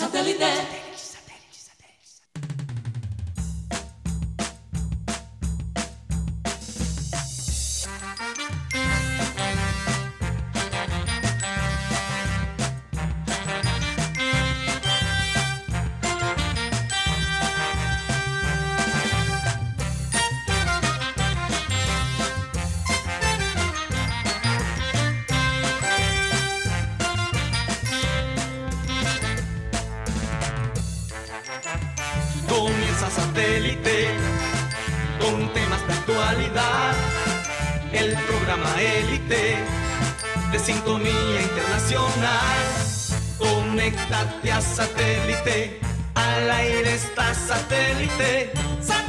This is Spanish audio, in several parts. Satélite. Satélite, al aire está Satélite, Satélite.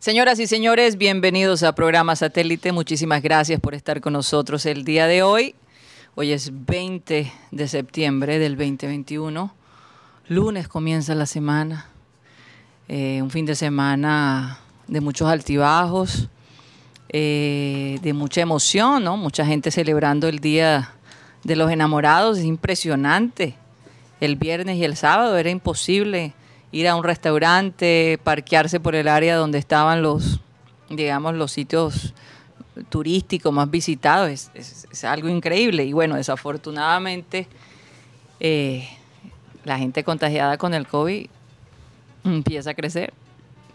Señoras y señores, bienvenidos a Programa Satélite. Muchísimas gracias por estar con nosotros el día de hoy. Hoy es 20 de septiembre del 2021. Lunes comienza la semana. Un fin de semana de muchos altibajos, de mucha emoción, ¿no? Mucha gente celebrando el Día de los Enamorados. Es impresionante. El viernes y el sábado era imposible ir a un restaurante, parquearse por el área donde estaban los sitios turísticos más visitados. Es algo increíble. Y bueno, desafortunadamente, la gente contagiada con el COVID empieza a crecer,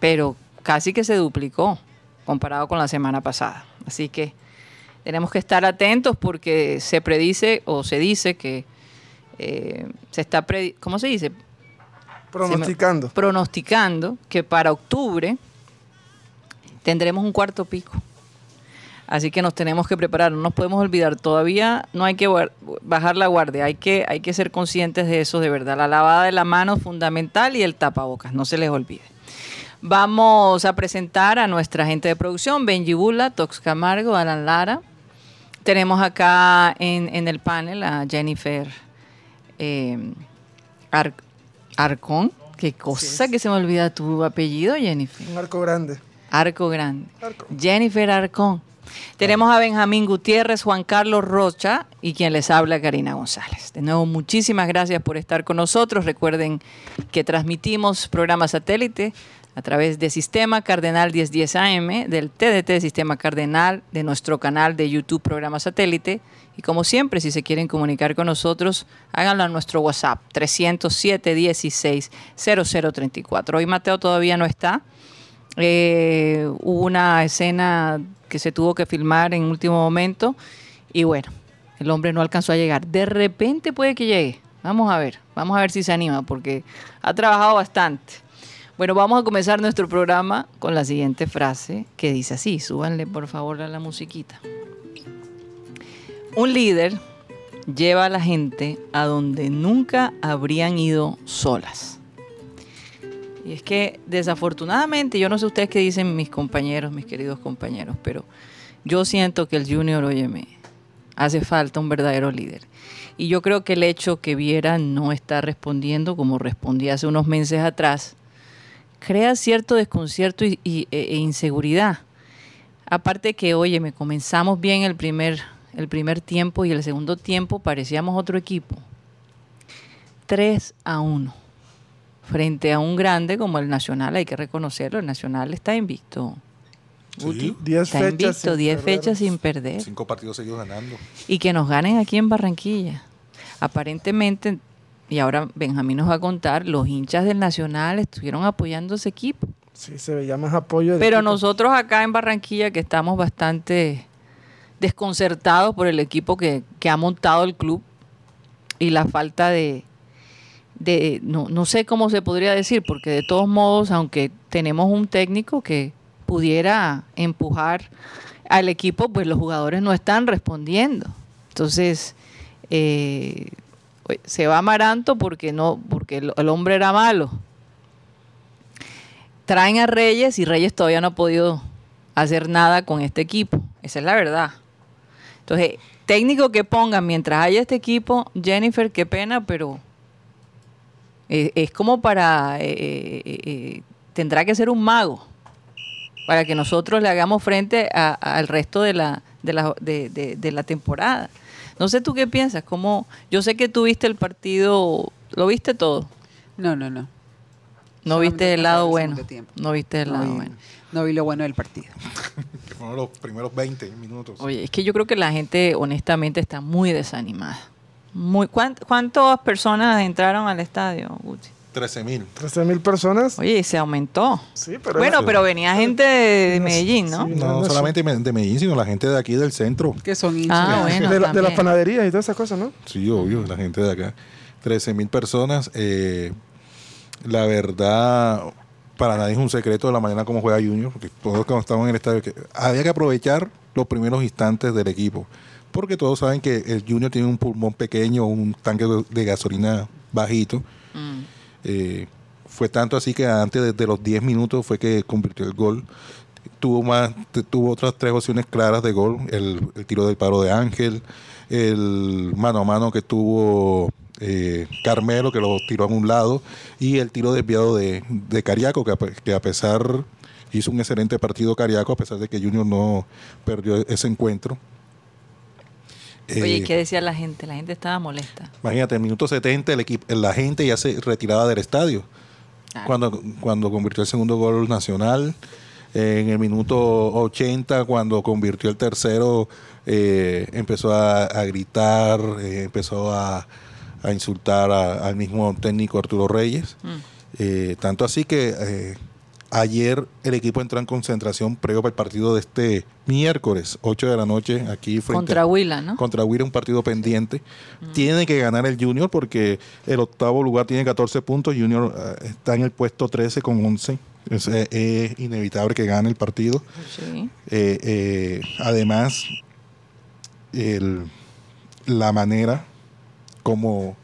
pero casi que se duplicó comparado con la semana pasada. Así que tenemos que estar atentos porque se predice o se dice que se está... ¿Cómo se dice? Pronosticando que para octubre tendremos un cuarto pico. Así que nos tenemos que preparar, no nos podemos olvidar. Todavía no hay que bajar la guardia, hay que ser conscientes de eso, de verdad. La lavada de la mano es fundamental y el tapabocas, no se les olvide. Vamos a presentar a nuestra gente de producción, Benji Bula, Tox Camargo, Alan Lara. Tenemos acá en el panel a Jennifer Arcón, qué cosa que se me olvida tu apellido, Jennifer. Un arco grande. Jennifer Arcón. Tenemos a Benjamín Gutiérrez, Juan Carlos Rocha y quien les habla, Karina González. De nuevo, muchísimas gracias por estar con nosotros. Recuerden que transmitimos Programa Satélite a través de Sistema Cardenal 1010 AM, del TDT de Sistema Cardenal, de nuestro canal de YouTube Programa Satélite. Y como siempre, si se quieren comunicar con nosotros, háganlo a nuestro WhatsApp, 307-16-0034. Hoy Mateo todavía no está. Hubo una escena que se tuvo que filmar en último momento y bueno, el hombre no alcanzó a llegar. De repente puede que llegue. Vamos a ver si se anima porque ha trabajado bastante. Bueno, vamos a comenzar nuestro programa con la siguiente frase que dice así, súbanle por favor a la musiquita. Un líder lleva a la gente a donde nunca habrían ido solas. Y es que desafortunadamente, yo no sé ustedes qué dicen mis queridos compañeros, pero yo siento que el Junior, óyeme, hace falta un verdadero líder. Y yo creo que el hecho que Viera no está respondiendo como respondía hace unos meses atrás, crea cierto desconcierto e inseguridad. Aparte que, óyeme, comenzamos bien el primer tiempo y el segundo tiempo parecíamos otro equipo. 3-1. Frente a un grande como el Nacional, hay que reconocerlo, el Nacional está invicto. Sí. 10 fechas sin perder. 5 partidos seguidos ganando. Y que nos ganen aquí en Barranquilla. Aparentemente... Y ahora Benjamín nos va a contar, los hinchas del Nacional estuvieron apoyando a ese equipo. Sí, se veía más apoyo. Pero equipo. Nosotros acá en Barranquilla, que estamos bastante desconcertados por el equipo que ha montado el club y la falta de no sé cómo se podría decir, porque de todos modos, aunque tenemos un técnico que pudiera empujar al equipo, pues los jugadores no están respondiendo. Entonces... se va Amaranto porque no, porque el hombre era malo. Traen a Reyes y Reyes todavía no ha podido hacer nada con este equipo. Esa es la verdad. Entonces, técnico que pongan mientras haya este equipo, Jennifer, qué pena, pero es como para... tendrá que ser un mago para que nosotros le hagamos frente al resto de la temporada. No sé tú qué piensas. ¿Cómo? Yo sé que tú viste el partido, ¿lo viste todo? No. No viste el lado bueno. No viste el lado bueno. No vi lo bueno del partido. Que fueron los primeros 20 minutos. Oye, es que yo creo que la gente honestamente está muy desanimada. ¿Cuántas personas entraron al estadio, Guti? 13.000. 13.000 personas. Oye, se aumentó. Sí, pero bueno, pero venía gente de Medellín, ¿no? Sí, no solamente de Medellín, sino la gente de aquí del centro. Que son hinchas. Bueno, de las panaderías y todas esas cosas, ¿no? Sí, obvio, la gente de acá. 13.000 personas. La verdad, para nadie es un secreto de la mañana cómo juega Junior, porque todos cuando estamos en el estadio, que había que aprovechar los primeros instantes del equipo, porque todos saben que el Junior tiene un pulmón pequeño, un tanque de gasolina bajito. Fue tanto así que antes de los 10 minutos fue que convirtió el gol. Tuvo otras tres opciones claras de gol, el tiro del paro de Ángel, el mano a mano que tuvo... Carmelo, que lo tiró a un lado, y el tiro desviado de Cariaco, que a pesar hizo un excelente partido Cariaco, a pesar de que Junior no perdió ese encuentro. Oye, ¿qué decía la gente? La gente estaba molesta. Imagínate, en el minuto 70 la gente ya se retiraba del estadio. Cuando convirtió el segundo gol Nacional, en el minuto 80, cuando convirtió el tercero, empezó a gritar, empezó a insultar al mismo técnico Arturo Reyes. Tanto así que ayer el equipo entró en concentración previo para el partido de este miércoles, 8 de la noche, aquí frente contra Huila, ¿no? Contra Huila, un partido pendiente. Tiene que ganar el Junior porque el octavo lugar tiene 14 puntos, Junior está en el puesto 13 con 11. Es inevitable que gane el partido. Sí. Además, la manera como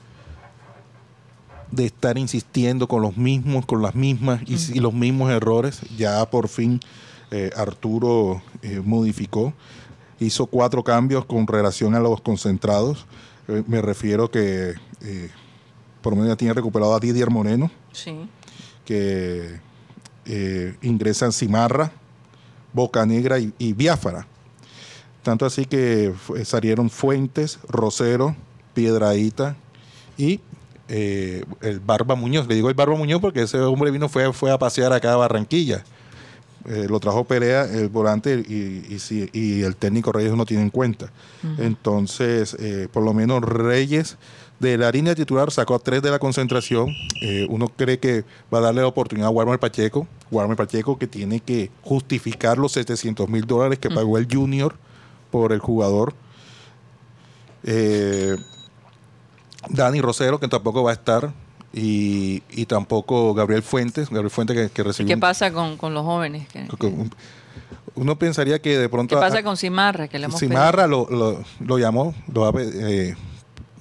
de estar insistiendo con los mismos, con las mismas y los mismos errores. Ya por fin Arturo modificó, hizo 4 cambios con relación a los concentrados. Me refiero que por lo menos ya tiene recuperado a Didier Moreno, sí, que ingresan Cimarra, Boca Negra y Biafara. Tanto así que salieron Fuentes, Rosero, Piedradita y el Barba Muñoz. Le digo el Barba Muñoz porque ese hombre vino, fue a pasear acá a Barranquilla. Lo trajo Perea, el volante, y el técnico Reyes no tiene en cuenta. Entonces, por lo menos Reyes, de la línea titular, sacó a 3 de la concentración. Uno cree que va a darle la oportunidad a Wálmer Pacheco. Wálmer Pacheco, que tiene que justificar los $700,000 que pagó el Junior por el jugador. Dani Rosero, que tampoco va a estar, y tampoco Gabriel Fuentes que recibió. ¿Y qué pasa con los jóvenes? Uno pensaría que de pronto... ¿Qué pasa con Cimarra? Que le hemos Cimarra lo llamó,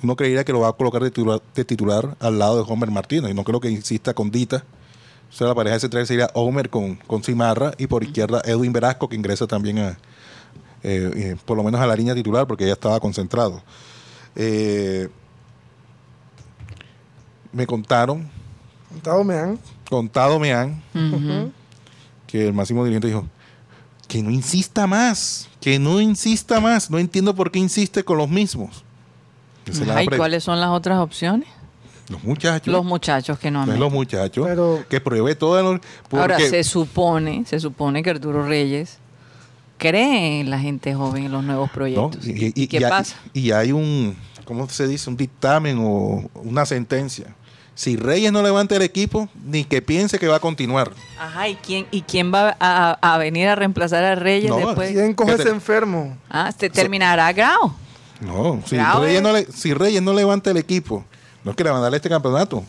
uno creería que lo va a colocar de titular al lado de Homer Martínez, y no creo que insista con Dita. O sea, la pareja de ese tres sería Homer con Cimarra, y por izquierda Edwin Velasco, que ingresa también a por lo menos a la línea titular, porque ya estaba concentrado. Me contaron. Contado me han. Que el máximo dirigente dijo que no insista más. No entiendo por qué insiste con los mismos. ¿Y cuáles son las otras opciones? Los muchachos que no han... Pero que pruebe todo. Ahora, se supone que Arturo Reyes cree en la gente joven, en los nuevos proyectos. ¿Y qué pasa? Y hay un... ¿cómo se dice? Un dictamen o una sentencia. Si Reyes no levanta el equipo, ni que piense que va a continuar. Ajá, ¿y quién va a venir a reemplazar a Reyes después? ¿Quién coge ese enfermo? ¿Se terminará Grau? No, si Reyes no levanta el equipo, no es que le van a darle este campeonato.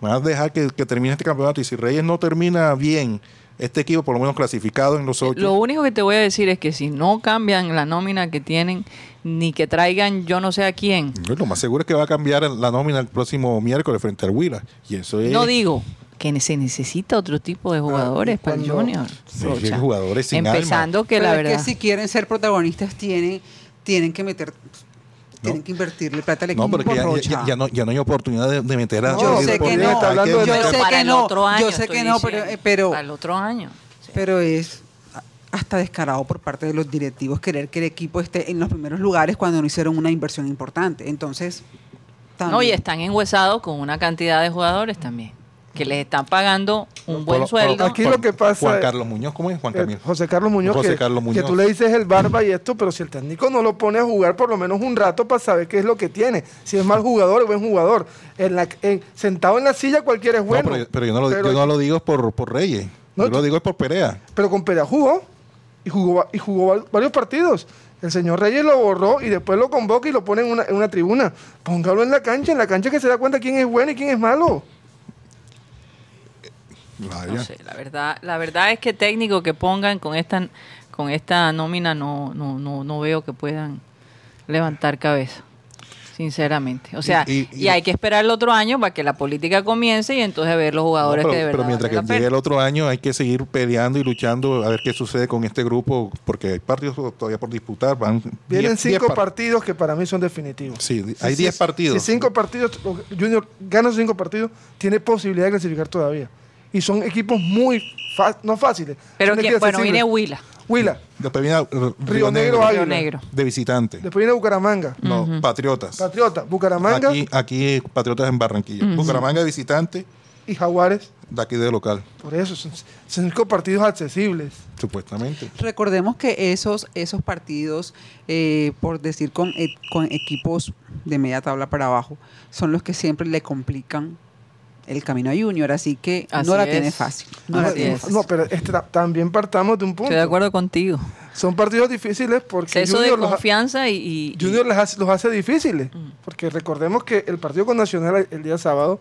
Van a dejar que termine este campeonato. Y si Reyes no termina bien este equipo por lo menos clasificado en los 8. Lo único que te voy a decir es que si no cambian la nómina que tienen, ni que traigan yo no sé a quién. Lo más seguro es que va a cambiar la nómina el próximo miércoles frente al Huila. Y eso es... No digo que se necesita otro tipo de jugadores para el Junior. Sí, jugadores sin alma. Que la verdad es que si quieren ser protagonistas tienen que meter... Tienen que invertirle plata al equipo. No, porque ya no hay oportunidad de meter a... Yo sé que no, pero al otro año. Sí. Pero es hasta descarado por parte de los directivos querer que el equipo esté en los primeros lugares cuando no hicieron una inversión importante. Entonces, también. No, y están enhuesados con una cantidad de jugadores también, que les están pagando un buen sueldo. Aquí lo que pasa... Juan Carlos Muñoz, ¿cómo es? Juan Camilo. José Carlos Muñoz, que tú le dices el barba y esto, pero si el técnico no lo pone a jugar por lo menos un rato para saber qué es lo que tiene, si es mal jugador o buen jugador. Sentado en la silla cualquiera es bueno. No, pero yo no lo digo por Reyes, no, yo lo digo es por Perea. Pero con Perea jugó varios partidos. El señor Reyes lo borró y después lo convoca y lo pone en una tribuna. Póngalo en la cancha que se da cuenta quién es bueno y quién es malo. No sé, la verdad es que técnico que pongan con esta nómina no veo que puedan levantar cabeza, sinceramente. O sea, y hay que esperar el otro año para que la política comience y entonces ver los jugadores que de verdad. Pero mientras que llegue el otro año hay que seguir peleando y luchando a ver qué sucede con este grupo, porque hay partidos todavía por disputar. Vienen 5 partidos que para mí son definitivos. Sí, hay 10 partidos. Si 5 partidos, Junior gana 5 partidos, tiene posibilidad de clasificar todavía. Y son equipos muy no fáciles. Pero viene Huila. Después viene Río Negro. De visitante. Después viene Bucaramanga. No, Patriotas. Bucaramanga. Aquí Patriotas en Barranquilla. Bucaramanga de visitante. Y Jaguares. De aquí de local. Por eso, son 5 partidos accesibles. Supuestamente. Recordemos que esos partidos, por decir con equipos de media tabla para abajo, son los que siempre le complican el camino a Junior, así que no la tiene fácil. No, pero también partamos de un punto. Estoy de acuerdo contigo. Son partidos difíciles porque eso Junior de confianza Junior los hace difíciles, porque recordemos que el partido con Nacional el día sábado,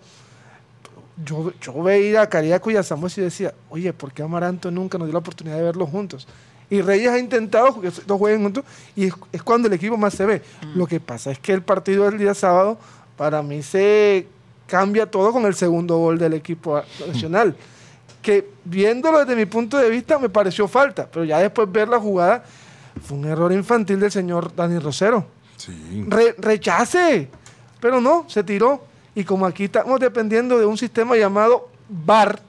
yo veía a Cariaco y a Samos y decía, oye, ¿por qué Amaranto nunca nos dio la oportunidad de verlos juntos? Y Reyes ha intentado que los jueguen juntos y es cuando el equipo más se ve. Lo que pasa es que el partido del día sábado para mí se cambia todo con el segundo gol del equipo nacional, que viéndolo desde mi punto de vista me pareció falta, pero ya después ver la jugada fue un error infantil del señor Dani Rosero. Sí. Rechace, pero no, se tiró, y como aquí estamos dependiendo de un sistema llamado VAR,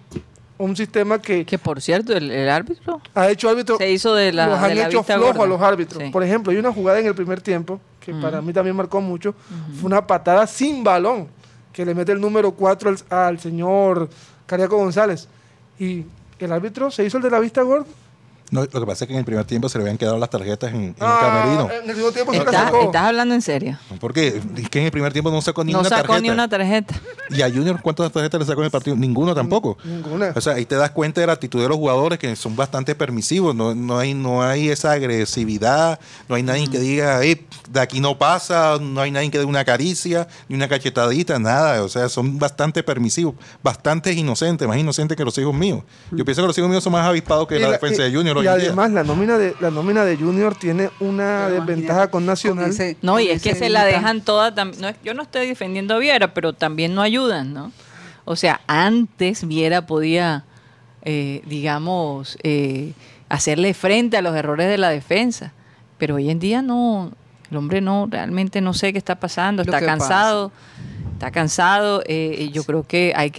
un sistema que por cierto el árbitro ha hecho árbitro, se hizo de la, los han de la hecho vista flojo gorda a los árbitros. Sí. Por ejemplo, hay una jugada en el primer tiempo que para mí también marcó mucho, fue una patada sin balón que le mete el número 4 al señor Cariaco González. Y el árbitro se hizo el de la vista gorda. No, lo que pasa es que en el primer tiempo se le habían quedado las tarjetas en el camerino. En el segundo tiempo se las sacó. ¿Estás hablando en serio? Porque es que en el primer tiempo no sacó ni una tarjeta. ¿Y a Junior cuántas tarjetas le sacó en el partido? Ninguna tampoco. Ninguna. O sea, ahí te das cuenta de la actitud de los jugadores, que son bastante permisivos. No hay esa agresividad, no hay nadie que diga, de aquí no pasa, no hay nadie que dé una caricia, ni una cachetadita, nada. O sea, son bastante permisivos, bastante inocentes, más inocentes que los hijos míos. Yo pienso que los hijos míos son más avispados que la defensa de Junior. Y además la nómina de Junior tiene una desventaja con Nacional. No, y es que se la dejan toda. Yo no estoy defendiendo a Viera, pero también no ayudan, ¿no? O sea, antes Viera podía, hacerle frente a los errores de la defensa, pero hoy en día no. El hombre realmente no sé qué está pasando, está cansado. Yo creo que hay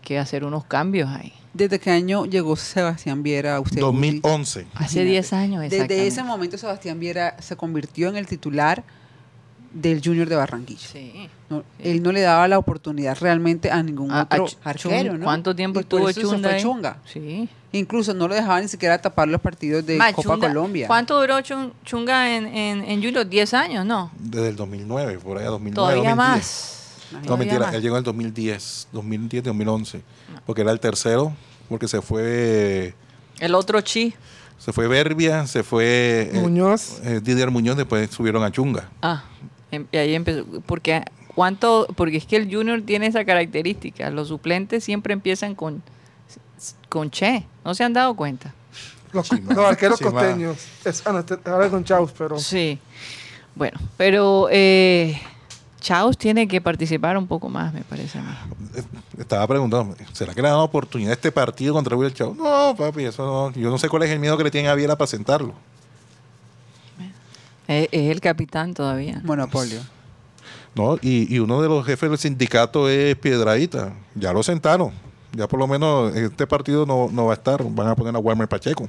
que hacer unos cambios ahí. ¿Desde qué año llegó Sebastián Viera a usted? 2011. Hace 10 años, exactamente. Desde ese momento Sebastián Viera se convirtió en el titular del Junior de Barranquilla. Sí. No, sí. Él no le daba la oportunidad realmente a ningún otro arquero, ¿no? ¿Cuánto tiempo estuvo Chunga? Chunga. Sí. Incluso no lo dejaba ni siquiera tapar los partidos de Copa Colombia. ¿Cuánto duró Chunga en Junior? 10 años, ¿no? Desde el 2009, por allá 2009. Todavía 2010. Más. No, mentira, él llegó en el 2010, 2011, porque era el tercero, porque se fue... El otro Chi. Se fue Berbia, se fue... Muñoz. Didier Muñoz, después subieron a Chunga. Y ahí empezó, porque es que el Junior tiene esa característica, los suplentes siempre empiezan con... con Che, no se han dado cuenta. Los arqueros costeños. Ahora con Chaus, pero... Sí. Bueno, pero Chaus tiene que participar un poco más, me parece a mí. Estaba preguntando, ¿será que le han dado oportunidad a este partido contra Will Chaus? No, papi, eso no. Yo no sé cuál es el miedo que le tienen a Viera para sentarlo. Es el capitán todavía. Monopolio. No, y uno de los jefes del sindicato es Piedradita. Ya lo sentaron. Ya por lo menos este partido no va a estar. Van a poner a Wálmer Pacheco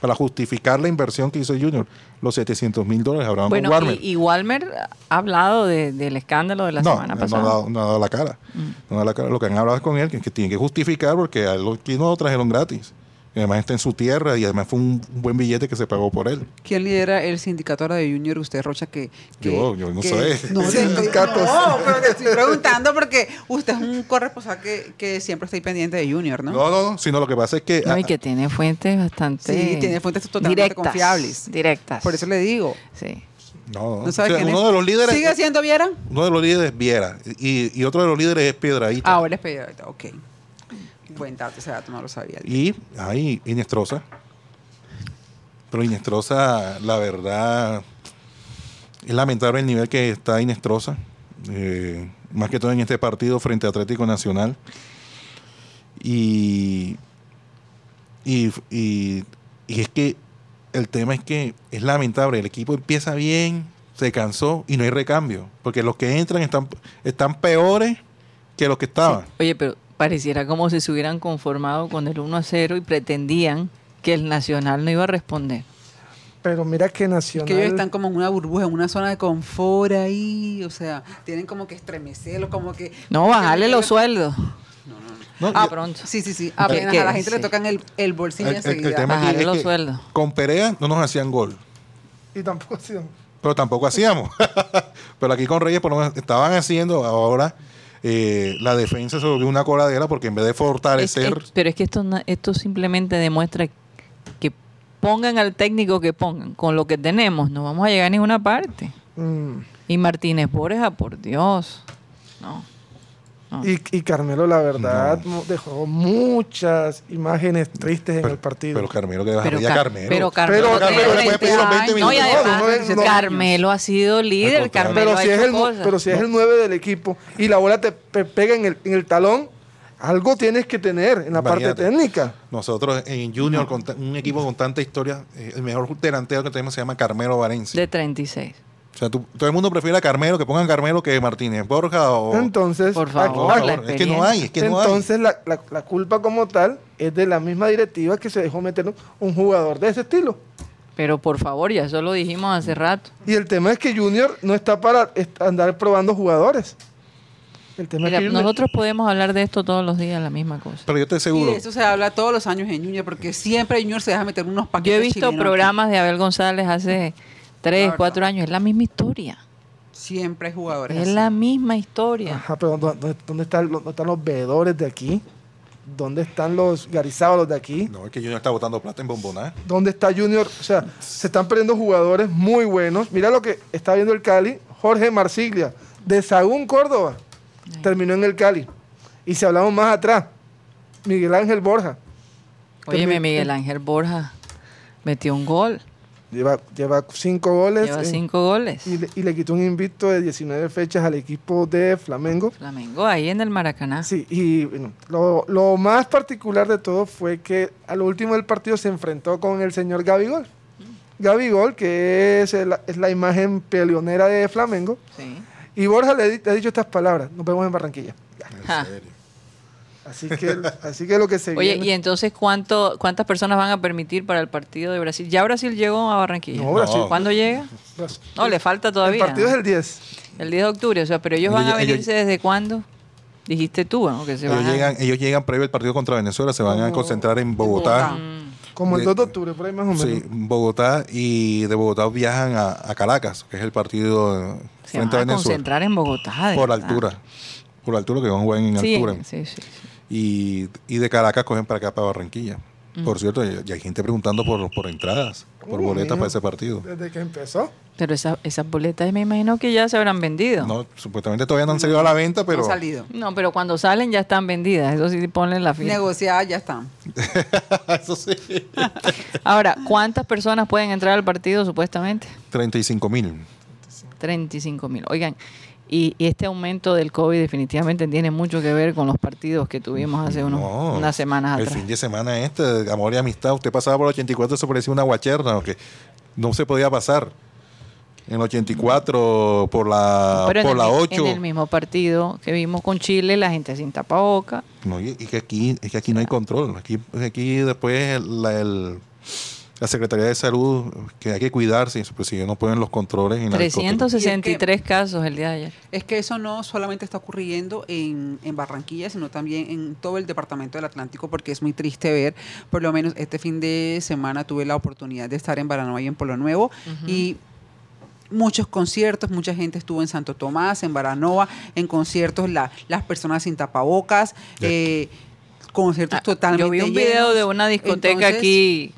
para justificar la inversión que hizo Junior. Los $700,000 habrán con Wálmer. Y Wálmer ha hablado del escándalo de la semana pasada. No ha dado la cara. No ha dado la cara. Lo que han hablado con él, que tiene que justificar porque a los que no lo trajeron gratis. Y además está en su tierra y además fue un buen billete que se pagó por él. ¿Quién lidera el sindicato ahora de Junior? Usted, Rocha, que yo no sé. No, pero te estoy preguntando porque usted es un corresponsal que siempre está ahí pendiente de Junior, ¿no? No, sino lo que pasa es que... No, y que tiene fuentes bastante... Sí, tiene fuentes totalmente confiables. Directas. Por eso le digo. Sí. No sabe quién es. Uno de los líderes... ¿Sigue siendo Viera? Uno de los líderes es Viera. Y otro de los líderes es Piedradita. Ahora es Piedradita, ok. Buen dato, ese dato no lo sabía. Y ahí, Inestrosa. Pero Inestrosa, la verdad, es lamentable el nivel que está Inestrosa. Más que todo en este partido frente a Atlético Nacional. Y es que el tema es que es lamentable. El equipo empieza bien, se cansó y no hay recambio. Porque los que entran están peores que los que estaban. Sí. Oye, pero... Pareciera como si se hubieran conformado con el 1-0 y pretendían que el Nacional no iba a responder. Pero mira que Nacional... Es que ellos están como en una burbuja, en una zona de confort ahí, o sea, tienen como que estremecerlo, como que... No, bajarle los sueldos. No, pronto. Sí. Apenas a la gente le tocan el bolsillo enseguida. Bajarle los sueldos. Con Perea no nos hacían gol. Y tampoco hacíamos. Pero tampoco hacíamos. Pero aquí con Reyes por lo menos estaban haciendo ahora... la defensa sobre una coladera porque en vez de fortalecer... pero es que esto simplemente demuestra que pongan al técnico que pongan, con lo que tenemos no vamos a llegar a ninguna parte. Y Martínez Borja, por Dios, no. Y Carmelo, la verdad, dejó muchas imágenes tristes en el partido. Pero Carmelo, que bajaría Carmelo. Pero Carmelo le puede pedir los 20 minutos. Carmelo ha sido líder. Pero si es el 9 del equipo y la bola te pega en el talón, algo tienes que tener en la parte técnica. Nosotros en Junior, un equipo con tanta historia, el mejor delantero que tenemos se llama Carmelo Valencia. De 36. O sea, todo el mundo prefiere a Carmelo, que pongan Carmelo que Martínez Borja o... Entonces, por favor, es que no hay, Entonces, la culpa como tal es de la misma directiva que se dejó meter un jugador de ese estilo. Pero por favor, ya eso lo dijimos hace rato. Y el tema es que Junior no está para andar probando jugadores. El tema Mira, es que nosotros podemos hablar de esto todos los días, la misma cosa. Pero yo te aseguro. Sí, eso se habla todos los años en Junior, porque siempre Junior se deja meter unos paquetes. Yo he visto programas de Abel González hace... 3, 4 años, es la misma historia. Siempre hay jugadores. Es así. La misma historia. Ajá, pero ¿dónde están los veedores de aquí? ¿Dónde están los garizados de aquí? No, es que Junior está botando plata en bomboná. ¿Dónde está Junior? O sea, se están perdiendo jugadores muy buenos. Mira lo que está viendo el Cali. Jorge Marsiglia, de Sagún, Córdoba, terminó en el Cali. Y si hablamos más atrás, Miguel Ángel Borja. Óyeme, Miguel Ángel Borja metió un gol. Lleva 5 goles. Lleva 5 goles. Y le quitó un invicto de 19 fechas al equipo de Flamengo. Flamengo, ahí en el Maracaná. Sí, y bueno, lo más particular de todo fue que al último del partido se enfrentó con el señor Gabigol. Gabigol, que es la imagen peleonera de Flamengo. Sí. Y Borja le ha dicho estas palabras: nos vemos en Barranquilla. ¿En serio? Así que lo que se viene... Oye, y entonces, ¿cuántas personas van a permitir para el partido de Brasil? ¿Ya Brasil llegó a Barranquilla? No, Brasil. ¿Cuándo llega? Brasil. No, le falta todavía. El partido es el 10. El 10 de octubre, o sea, pero ellos van a venirse ¿desde cuándo? Dijiste tú, ¿no? Que se van ellos llegan previo al partido contra Venezuela, se van a concentrar en Bogotá. Como el 2 de octubre, por ahí más o menos. Sí, Bogotá, y de Bogotá viajan a Caracas, que es el partido frente a Venezuela. Se van a concentrar en Bogotá. Por altura. Por altura, que van a jugar en altura. Sí. Y de Caracas cogen para acá, para Barranquilla. Por cierto, ya hay gente preguntando por entradas, por boletas para ese partido. Desde que empezó. Pero esas boletas me imagino que ya se habrán vendido. No, supuestamente todavía no han salido a la venta, pero... No han salido. No, pero cuando salen ya están vendidas. Eso sí, ponen la fila. Negociadas ya están. Eso sí. Ahora, ¿cuántas personas pueden entrar al partido supuestamente? 35.000. 35.000. Oigan, y este aumento del COVID definitivamente tiene mucho que ver con los partidos que tuvimos hace unas semanas atrás. El fin de semana este, amor y amistad, usted pasaba por el 84 y se parecía una guacherna, que no se podía pasar. En el 84, por la 8. En el mismo partido que vimos con Chile, la gente sin tapabocas. No, es que aquí no hay control. Aquí después la Secretaría de Salud, que hay que cuidarse, pues si no pueden los controles. Y 363 casos el día de ayer. Es que eso no solamente está ocurriendo en Barranquilla, sino también en todo el departamento del Atlántico, porque es muy triste ver, por lo menos este fin de semana tuve la oportunidad de estar en Baranoa y en Polo Nuevo, y muchos conciertos, mucha gente estuvo en Santo Tomás, en Baranoa, en conciertos, las personas sin tapabocas, conciertos totalmente llenos. Yo vi un video de una discoteca aquí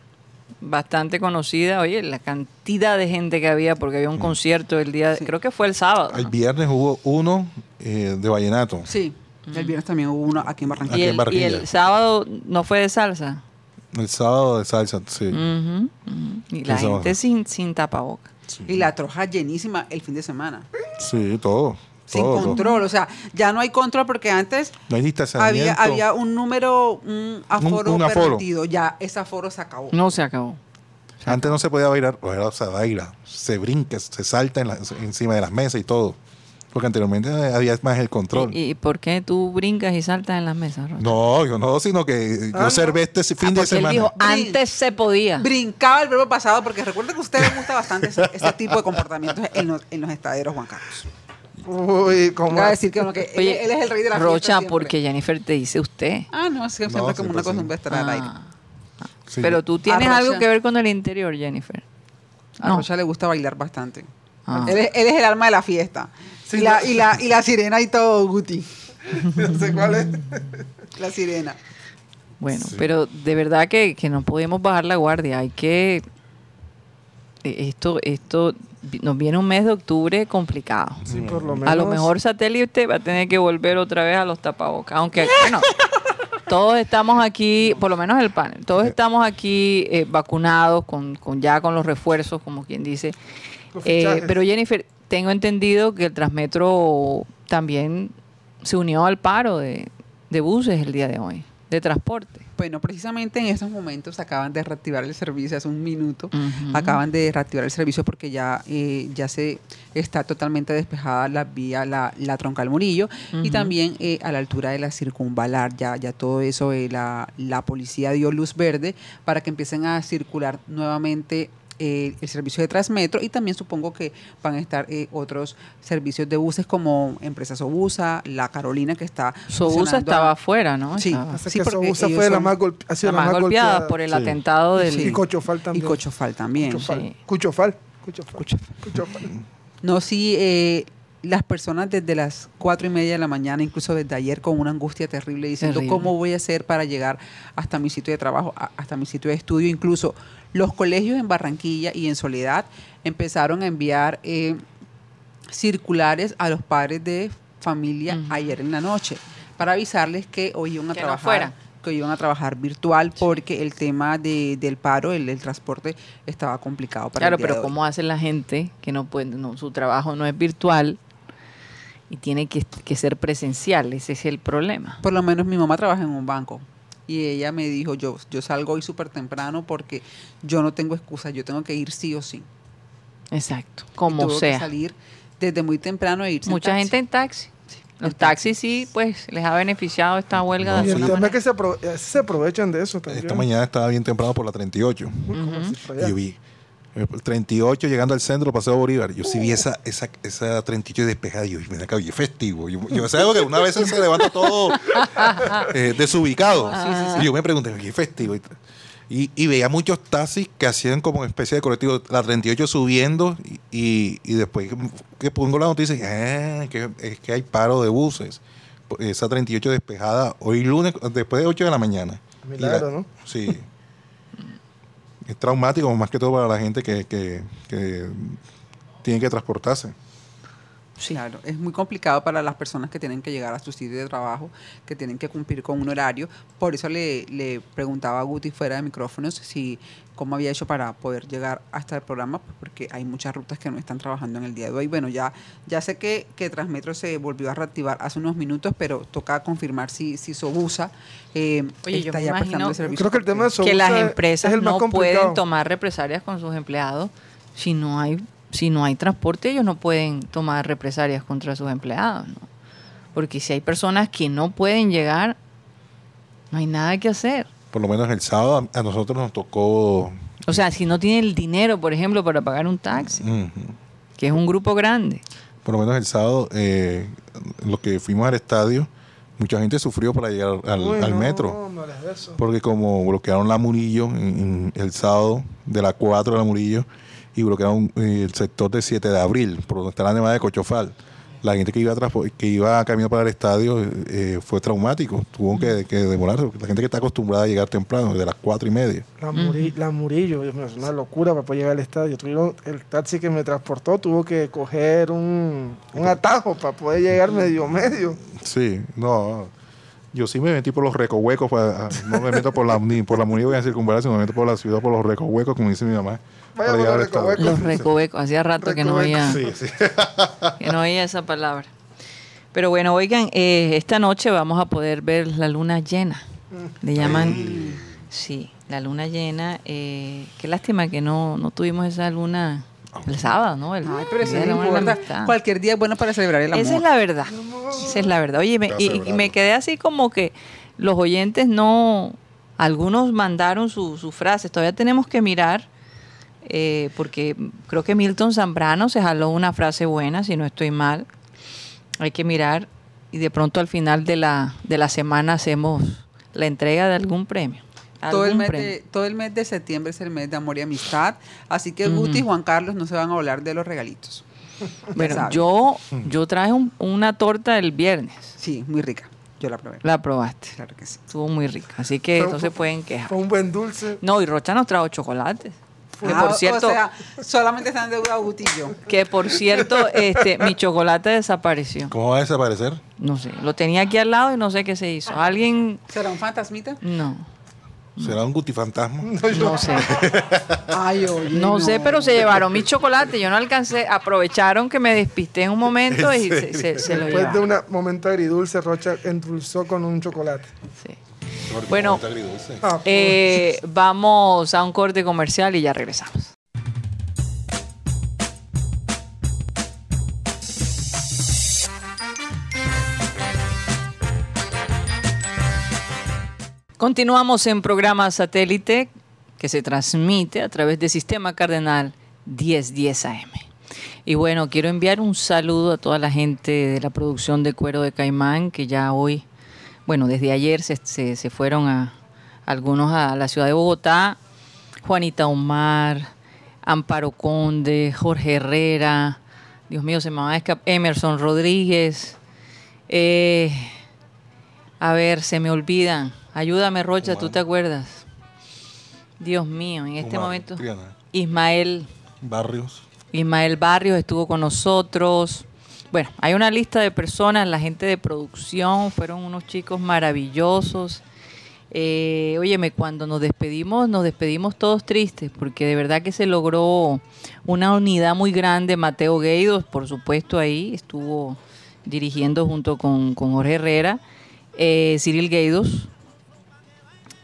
bastante conocida, oye, la cantidad de gente que había, porque había un concierto el día, creo que fue el sábado. El viernes hubo uno de vallenato. Sí, el viernes también hubo uno aquí en Barranquilla. ¿Y el sábado no fue de salsa? El sábado de salsa, sí. Y la gente sin tapabocas. Sí. Y la troja llenísima el fin de semana. Sí, todo. Sin control, o sea, ya no hay control porque antes no hay distanciamiento. Había un número, un aforo permitido. Ya ese aforo se acabó. No se acabó. Antes no se podía bailar, ahora se baila, se brinca, se salta encima de las mesas y todo. Porque anteriormente había más el control. ¿Y por qué tú brincas y saltas en las mesas, Rocha? No, yo no, sino que yo observé este fin de semana. Él dijo, antes se podía. Brincaba el verbo pasado, porque recuerda que a usted le gusta bastante ese tipo de comportamientos en los estaderos, Juan Carlos. Uy, ¿cómo va a decir que, oye, él es el rey de la fiesta Rocha, siempre. Porque Jennifer te dice usted. Ah, no, es que siempre no, como una costumbre estar al aire. Sí. Pero tú tienes algo que ver con el interior, Jennifer. A Rocha le gusta bailar bastante. Él es el alma de la fiesta. Sí, y la sirena y todo, Guti. No sé cuál es. La sirena. Bueno, pero de verdad que no podemos bajar la guardia. Hay que... Esto nos viene un mes de octubre complicado. Sí, por lo menos. A lo mejor Satélite va a tener que volver otra vez a los tapabocas. Aunque, bueno, todos estamos aquí, por lo menos el panel, todos estamos aquí vacunados con los refuerzos, como quien dice. Pero Jennifer, tengo entendido que el Transmetro también se unió al paro de buses el día de hoy, de transporte. Bueno, precisamente en estos momentos acaban de reactivar el servicio, hace un minuto, acaban de reactivar el servicio porque ya se está totalmente despejada la vía, la Troncal Murillo, y también a la altura de la Circunvalar, ya todo eso, la policía dio luz verde para que empiecen a circular nuevamente el servicio de Transmetro, y también supongo que van a estar otros servicios de buses como Empresa Sobusa, La Carolina, que está... Sobusa estaba afuera, ¿no? Sí, porque Sobusa fue la más golpeada por el atentado del... Y Cochofal también. Cuchofal. No, sí... las personas desde las 4:30 de la mañana, incluso desde ayer, con una angustia terrible, diciendo cómo voy a hacer para llegar hasta mi sitio de trabajo, hasta mi sitio de estudio. Incluso los colegios en Barranquilla y en Soledad empezaron a enviar circulares a los padres de familia ayer en la noche para avisarles que hoy iban a trabajar. No, que iban a trabajar virtual porque el tema del paro, el transporte estaba complicado para el día de hoy. ¿Cómo hace la gente que no puede, su trabajo no es virtual y tiene que ser presencial? Ese es el problema. Por lo menos mi mamá trabaja en un banco y ella me dijo, yo salgo hoy súper temprano porque yo no tengo excusa, yo tengo que ir sí o sí. Exacto, como sea. Tengo que salir desde muy temprano e irse. Mucha gente en taxi. Los taxis sí, pues, les ha beneficiado esta huelga. No, de alguna manera. Es que se aprovechan de eso también. Esta mañana estaba bien temprano por la 38. Yo vi 38 llegando al centro, Paseo Bolívar. Yo sí vi esa 38 despejada. Yo me acabo, y es festivo. Yo sé que una vez se levanta todo desubicado. Y yo me pregunté, ¿qué festivo? Y veía muchos taxis que hacían como especie de colectivo, la 38 subiendo, y después que pongo la noticia, es que hay paro de buses. Esa 38 despejada hoy lunes, después de 8 de la mañana. Milagro, ¿no? Sí. es traumático, más que todo para la gente que tiene que transportarse. Sí. Claro, es muy complicado para las personas que tienen que llegar a su sitio de trabajo, que tienen que cumplir con un horario. Por eso le preguntaba a Guti fuera de micrófonos si cómo había hecho para poder llegar hasta el programa, porque hay muchas rutas que no están trabajando en el día de hoy. Bueno, ya sé que Transmetro se volvió a reactivar hace unos minutos, pero toca confirmar si Sobusa está ya prestando el servicio. Creo que el tema de Sobusa, que las empresas no pueden tomar represalias con sus empleados si no hay... Si no hay transporte, ellos no pueden tomar represalias contra sus empleados, ¿no? Porque si hay personas que no pueden llegar, no hay nada que hacer. Por lo menos el sábado a nosotros nos tocó... O sea, si no tienen el dinero, por ejemplo, para pagar un taxi, que es un grupo grande. Por lo menos el sábado, los que fuimos al estadio, mucha gente sufrió para llegar al metro. No les de eso. Porque como bloquearon la Murillo en el sábado, de la 4 de la Murillo, y bloquearon el sector de 7 de abril, por donde está la nevada de Cochofal. La gente que iba camino para el estadio fue traumático. Tuvo que demorarse. La gente que está acostumbrada a llegar temprano, de las 4:30. La Murillo, Dios mío, es una locura para poder llegar al estadio. El taxi que me transportó tuvo que coger un atajo para poder llegar medio. Sí, no. Yo sí me metí por los recohuecos. No me meto por la Murillo en circunvalar, sino me meto por la ciudad, por los recohuecos, como dice mi mamá. Los recovecos, hacía rato que no oía esa palabra. Pero bueno, oigan, esta noche vamos a poder ver la luna llena. Le llaman, sí, la luna llena. Qué lástima que no tuvimos esa luna el sábado, ¿no? Pero esa es la cualquier día es bueno para celebrar el amor. Esa es la verdad. Esa es la verdad. Oye, me quedé así como que los oyentes no... Algunos mandaron sus frases. Todavía tenemos que mirar... porque creo que Milton Zambrano se jaló una frase buena, si no estoy mal. Hay que mirar y de pronto al final de la semana hacemos la entrega de algún premio. Todo el mes de septiembre es el mes de amor y amistad, así que Guti y Juan Carlos no se van a hablar de los regalitos. Bueno, yo traje una torta el viernes. Sí, muy rica. Yo la probé. La probaste. Claro que sí. Estuvo muy rica, así que no se pueden quejar. Fue un buen dulce. No, y Rocha nos trajo chocolates. Que por cierto, o sea, solamente están endeudados Guti y yo. Que por cierto, mi chocolate desapareció. ¿Cómo va a desaparecer? No sé, lo tenía aquí al lado y no sé qué se hizo. ¿Alguien? ¿Será un fantasmita? No. ¿Será un Guti fantasma? No sé. Ay, oye, no sé, pero se llevaron mi chocolate. Yo no alcancé. Aprovecharon que me despisté en un momento y se lo llevaron. Después de un momento agridulce, Rocha endulzó con un chocolate. Sí. Bueno, vamos a un corte comercial y ya regresamos. Continuamos en Programa Satélite, que se transmite a través de Sistema Cardenal 1010 AM. Y bueno, quiero enviar un saludo a toda la gente de la producción de Cuero de Caimán, que ya hoy... Bueno, desde ayer se fueron algunos a la ciudad de Bogotá. Juanita Omar, Amparo Conde, Jorge Herrera, Dios mío, se me va a escapar, Emerson Rodríguez. A ver, se me olvidan. Ayúdame, Rocha, ¿tú te acuerdas? Dios mío, en este momento. Ismael Barrios estuvo con nosotros. Bueno, hay una lista de personas, la gente de producción, fueron unos chicos maravillosos. Óyeme, cuando nos despedimos todos tristes, porque de verdad que se logró una unidad muy grande. Mateo Gueidos, por supuesto, ahí estuvo dirigiendo junto con Jorge Herrera. Cyril Gueidos,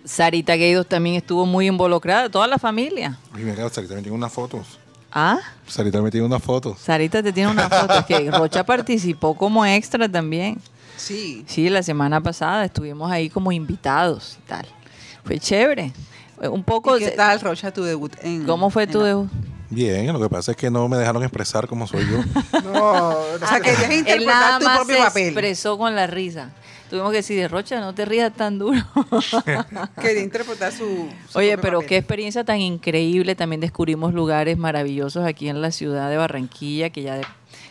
Sarita Gueidos también estuvo muy involucrada, toda la familia. Oye, mira, Sarita también tiene unas fotos. ¿Ah? Sarita me tiene una foto. Sarita te tiene una foto. Es que Rocha participó como extra también. Sí. Sí, la semana pasada estuvimos ahí como invitados y tal. Fue chévere. Un poco. ¿Qué tal, Rocha, tu debut? ¿Cómo fue tu debut? Bien, lo que pasa es que no me dejaron expresar como soy yo. O sea, que dejes interpretar tu propio papel. Él nada más se expresó con la risa. Tuvimos que decir, Rocha, no te rías tan duro. Quería interpretar su Oye, pero papel. Qué experiencia tan increíble. También descubrimos lugares maravillosos aquí en la ciudad de Barranquilla, que ya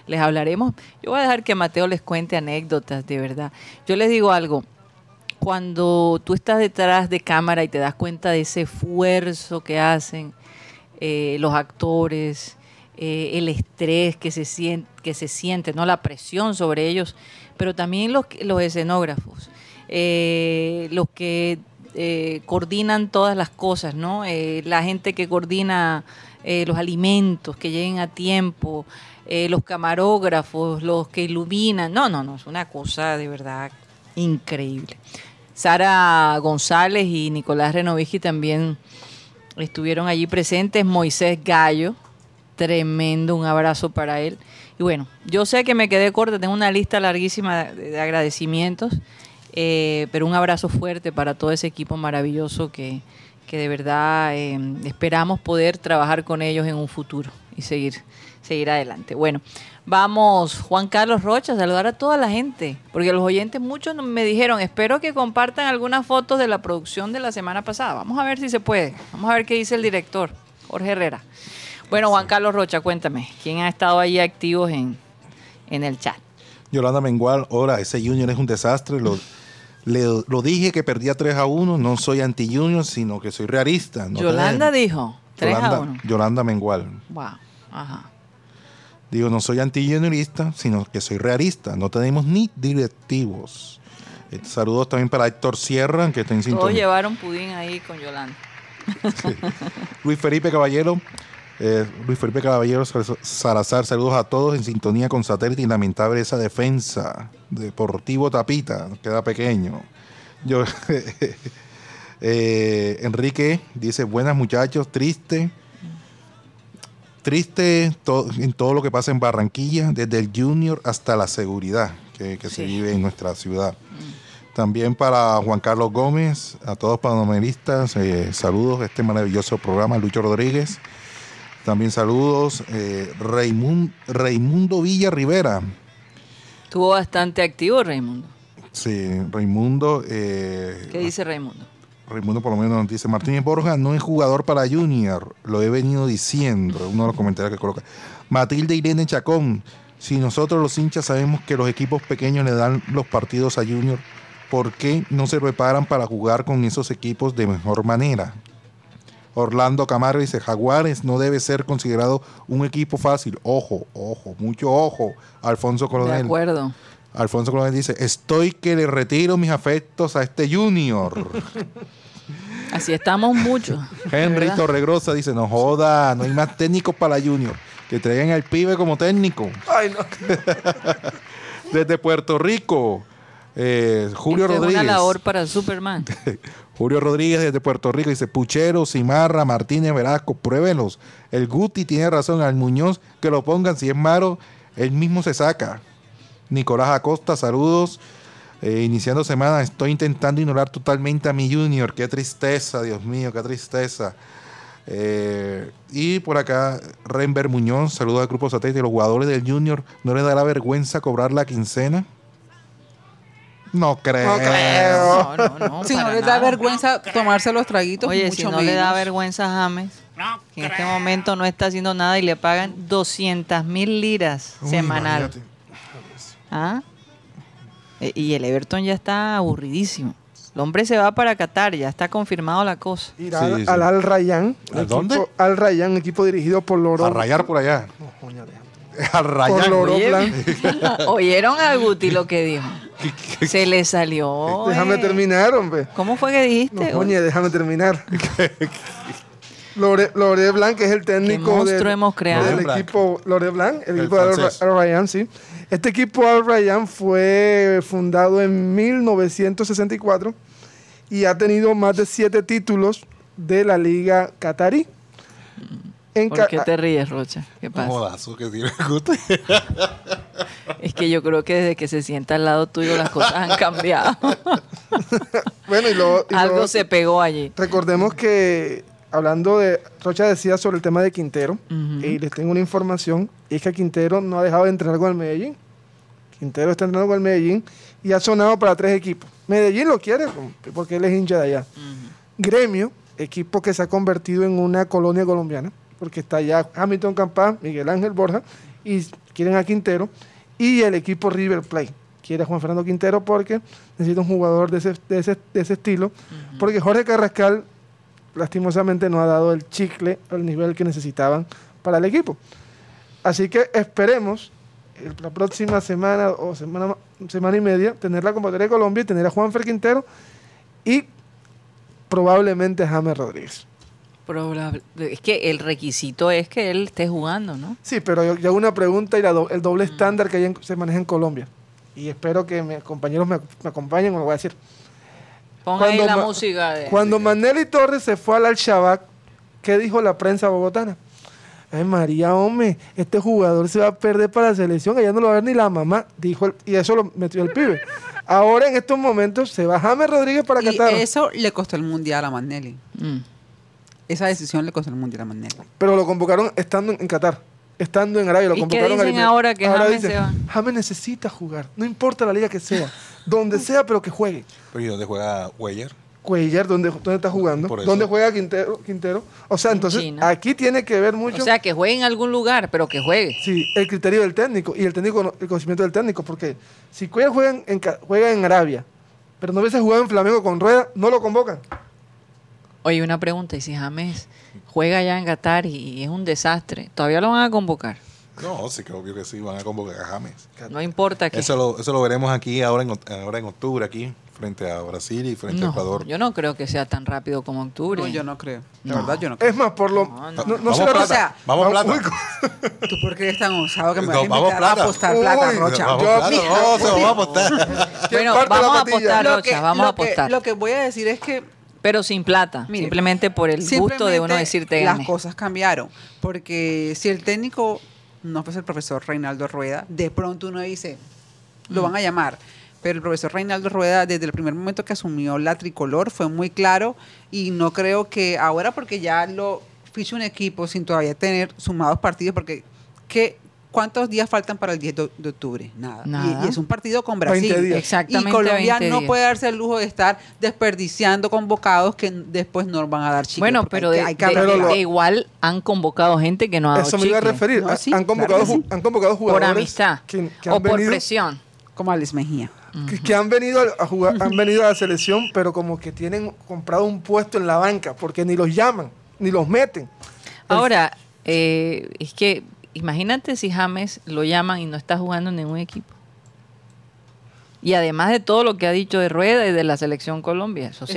les hablaremos. Yo voy a dejar que Mateo les cuente anécdotas, de verdad. Yo les digo algo. cuando tú estás detrás de cámara y te das cuenta de ese esfuerzo que hacen los actores, el estrés que se siente, ¿no? La presión sobre ellos, pero también los escenógrafos, los que coordinan todas las cosas, ¿no? La gente que coordina los alimentos, que lleguen a tiempo, los camarógrafos, los que iluminan. No, es una cosa de verdad increíble. Sara González y Nicolás Renovicki también estuvieron allí presentes. Moisés Gallo, tremendo, un abrazo para él. Y bueno, yo sé que me quedé corta, tengo una lista larguísima de agradecimientos, pero un abrazo fuerte para todo ese equipo maravilloso que de verdad esperamos poder trabajar con ellos en un futuro y seguir adelante. Bueno, vamos, Juan Carlos Rocha, saludar a toda la gente, porque los oyentes muchos me dijeron, espero que compartan algunas fotos de la producción de la semana pasada. Vamos a ver si se puede, vamos a ver qué dice el director, Jorge Herrera. Bueno, Juan Carlos Rocha, cuéntame, ¿quién ha estado ahí activos en el chat? Yolanda Mengual, hola, ese Junior es un desastre, lo dije que perdía 3-1, no soy anti-Junior, sino que soy realista. No, Yolanda dijo 3-1. Yolanda Mengual. Wow, ajá. Digo, no soy anti-juniorista, sino que soy realista. No tenemos ni directivos. Saludos también para Héctor Sierra, que está en sintonía. Todos llevaron pudín ahí con Yolanda. Sí. Luis Felipe Caballero Salazar, saludos a todos en sintonía con Satélite y lamentable esa defensa. Deportivo Tapita, queda pequeño. Yo, Enrique dice, buenas muchachos, triste en todo lo que pasa en Barranquilla, desde el Junior hasta la seguridad que sí se vive en nuestra ciudad. También para Juan Carlos Gómez, a todos panameristas, saludos a este maravilloso programa. Lucho Rodríguez, también saludos. Raimundo Villa Rivera. Estuvo bastante activo Raimundo. Sí, Raimundo. ¿Qué dice Raimundo? Raimundo por lo menos nos dice, Martínez Borja no es jugador para Junior, lo he venido diciendo, uno de los comentarios que coloca. Matilde Irene Chacón, si nosotros los hinchas sabemos que los equipos pequeños le dan los partidos a Junior, ¿por qué no se preparan para jugar con esos equipos de mejor manera? Orlando Camargo dice, Jaguares no debe ser considerado un equipo fácil. Ojo, mucho ojo. Alfonso Coronel. De acuerdo. Alfonso Coronel dice, estoy que le retiro mis afectos a este Junior. Así estamos muchos. Henry Torregrosa dice, no joda, no hay más técnicos para Junior. Que traigan al pibe como técnico. Ay, no. Desde Puerto Rico, Julio Rodríguez. Una labor para Superman. Julio Rodríguez desde Puerto Rico dice, Puchero, Cimarra, Martínez, Velasco, pruébelos. El Guti tiene razón, al Muñoz que lo pongan, si es malo, él mismo se saca. Nicolás Acosta, saludos. Iniciando semana, estoy intentando ignorar totalmente a mi Junior. Qué tristeza, Dios mío, qué tristeza. Y por acá, Renber Muñoz, saludos al Grupo Satélite. ¿Los jugadores del Junior no les dará vergüenza cobrar la quincena? No creo. No creo. No, si no les da vergüenza tomarse los traguitos. Oye, mucho si no menos le da vergüenza a James, que en este momento no está haciendo nada y le pagan 200,000 liras semanal. ¿Ah? Y el Everton ya está aburridísimo. El hombre se va para Qatar, ya está confirmado la cosa. Irá sí. Al Al Rayyan. ¿Dónde? Al Rayyan, equipo dirigido por Loro. A rayar por allá. No, al Rayyan. ¿Oyeron a Guti lo que dijo? ¿Qué? Se le salió. Déjame terminar, hombre. ¿Cómo fue que dijiste? No, oye, déjame terminar. Lore Blanc, que es el técnico del equipo. Lore Blanc, el equipo de Al Rayyan, sí. Este equipo Al Rayyan fue fundado en 1964 y ha tenido más de 7 títulos de la Liga Qatarí. ¿Por qué te ríes, Rocha? ¿Qué pasa? Modazo que tiene Guti. Es que yo creo que desde que se sienta al lado tuyo las cosas han cambiado. Bueno, algo se pegó allí. Recordemos que hablando de... Rocha decía sobre el tema de Quintero. Uh-huh. Y les tengo una información. Es que Quintero no ha dejado de entrenar con el Medellín. Quintero está entrenando con el Medellín y ha sonado para 3 equipos. Medellín lo quiere porque él es hincha de allá. Uh-huh. Gremio, equipo que se ha convertido en una colonia colombiana, porque está allá Hamilton Campaz, Miguel Ángel Borja, y quieren a Quintero, y el equipo River Plate. quiere a Juan Fernando Quintero porque necesita un jugador de ese estilo, porque Jorge Carrascal lastimosamente no ha dado el chicle al nivel que necesitaban para el equipo. Así que esperemos la próxima semana o semana y media tener la convocatoria de Colombia y tener a Juanfer Quintero y probablemente a James Rodríguez. Es que el requisito es que él esté jugando, ¿no? Sí, pero yo hago una pregunta y el doble estándar que se maneja en Colombia. Y espero que mis compañeros me acompañen, o lo voy a decir. Ponga ahí la música. Cuando Maneli Torres se fue al Al-Shabaab, ¿qué dijo la prensa bogotana? Ay, María, hombre, este jugador se va a perder para la selección, allá no lo va a ver ni la mamá, dijo y eso lo metió el pibe. Ahora, en estos momentos, se va James Rodríguez para Qatar. Y eso le costó el Mundial a Maneli. Esa decisión le costó el Mundial a Maneli. Pero lo convocaron estando en Qatar, estando en Arabia, lo convocaron. ¿Y qué dicen ahora que James se va? James necesita jugar, no importa la liga que sea, donde sea, pero que juegue. ¿Pero y dónde juega Cuellar, ¿dónde está jugando? ¿Dónde juega Quintero? O sea, entonces, aquí tiene que ver mucho... O sea, que juegue en algún lugar, pero que juegue. Sí, el criterio del técnico y el conocimiento del técnico, porque si Cuellar juega en Arabia, pero no hubiese jugado en Flamengo con Rueda, no lo convocan. Oye, una pregunta, y si James juega allá en Qatar y es un desastre, ¿todavía lo van a convocar? No, sí que obvio que sí, van a convocar a James. No importa que... Eso lo veremos aquí ahora en octubre, aquí. Frente a Brasil y frente a Ecuador. Yo no creo que sea tan rápido como octubre. No, yo no creo. La verdad, yo no creo. Es más, por lo... No sé lo sea. Vamos plata. ¿Tú por qué eres tan osado que me vas a invitar a apostar plata, Rocha? No, se va a apostar. Bueno, vamos a apostar, Rocha, vamos a apostar. Lo que voy a decir es que... Pero sin plata, mire, simplemente por el gusto de uno decirte... Las cosas cambiaron, porque si el técnico no fuese el profesor Reinaldo Rueda, de pronto uno dice, lo van a llamar. Pero el profesor Reinaldo Rueda, desde el primer momento que asumió la tricolor, fue muy claro y no creo que ahora, porque ya lo fichó un equipo sin todavía tener sumados partidos, porque ¿cuántos días faltan para el 10 de octubre? Nada. Y es un partido con Brasil. 20 días. Exactamente. Y Colombia 20 días. No puede darse el lujo de estar desperdiciando convocados que después no van a dar chicle. Bueno, pero igual han convocado gente que no ha dado chicle. Eso me iba a referir. No, sí, han convocado jugadores. Por amistad que o por presión. Como Alex Mejía. Que han venido a jugar, han venido a la selección, pero como que tienen comprado un puesto en la banca, porque ni los llaman, ni los meten. Ahora, es que imagínate si James lo llaman y no está jugando en ningún equipo. Y además de todo lo que ha dicho de Rueda y de la selección Colombia, eso a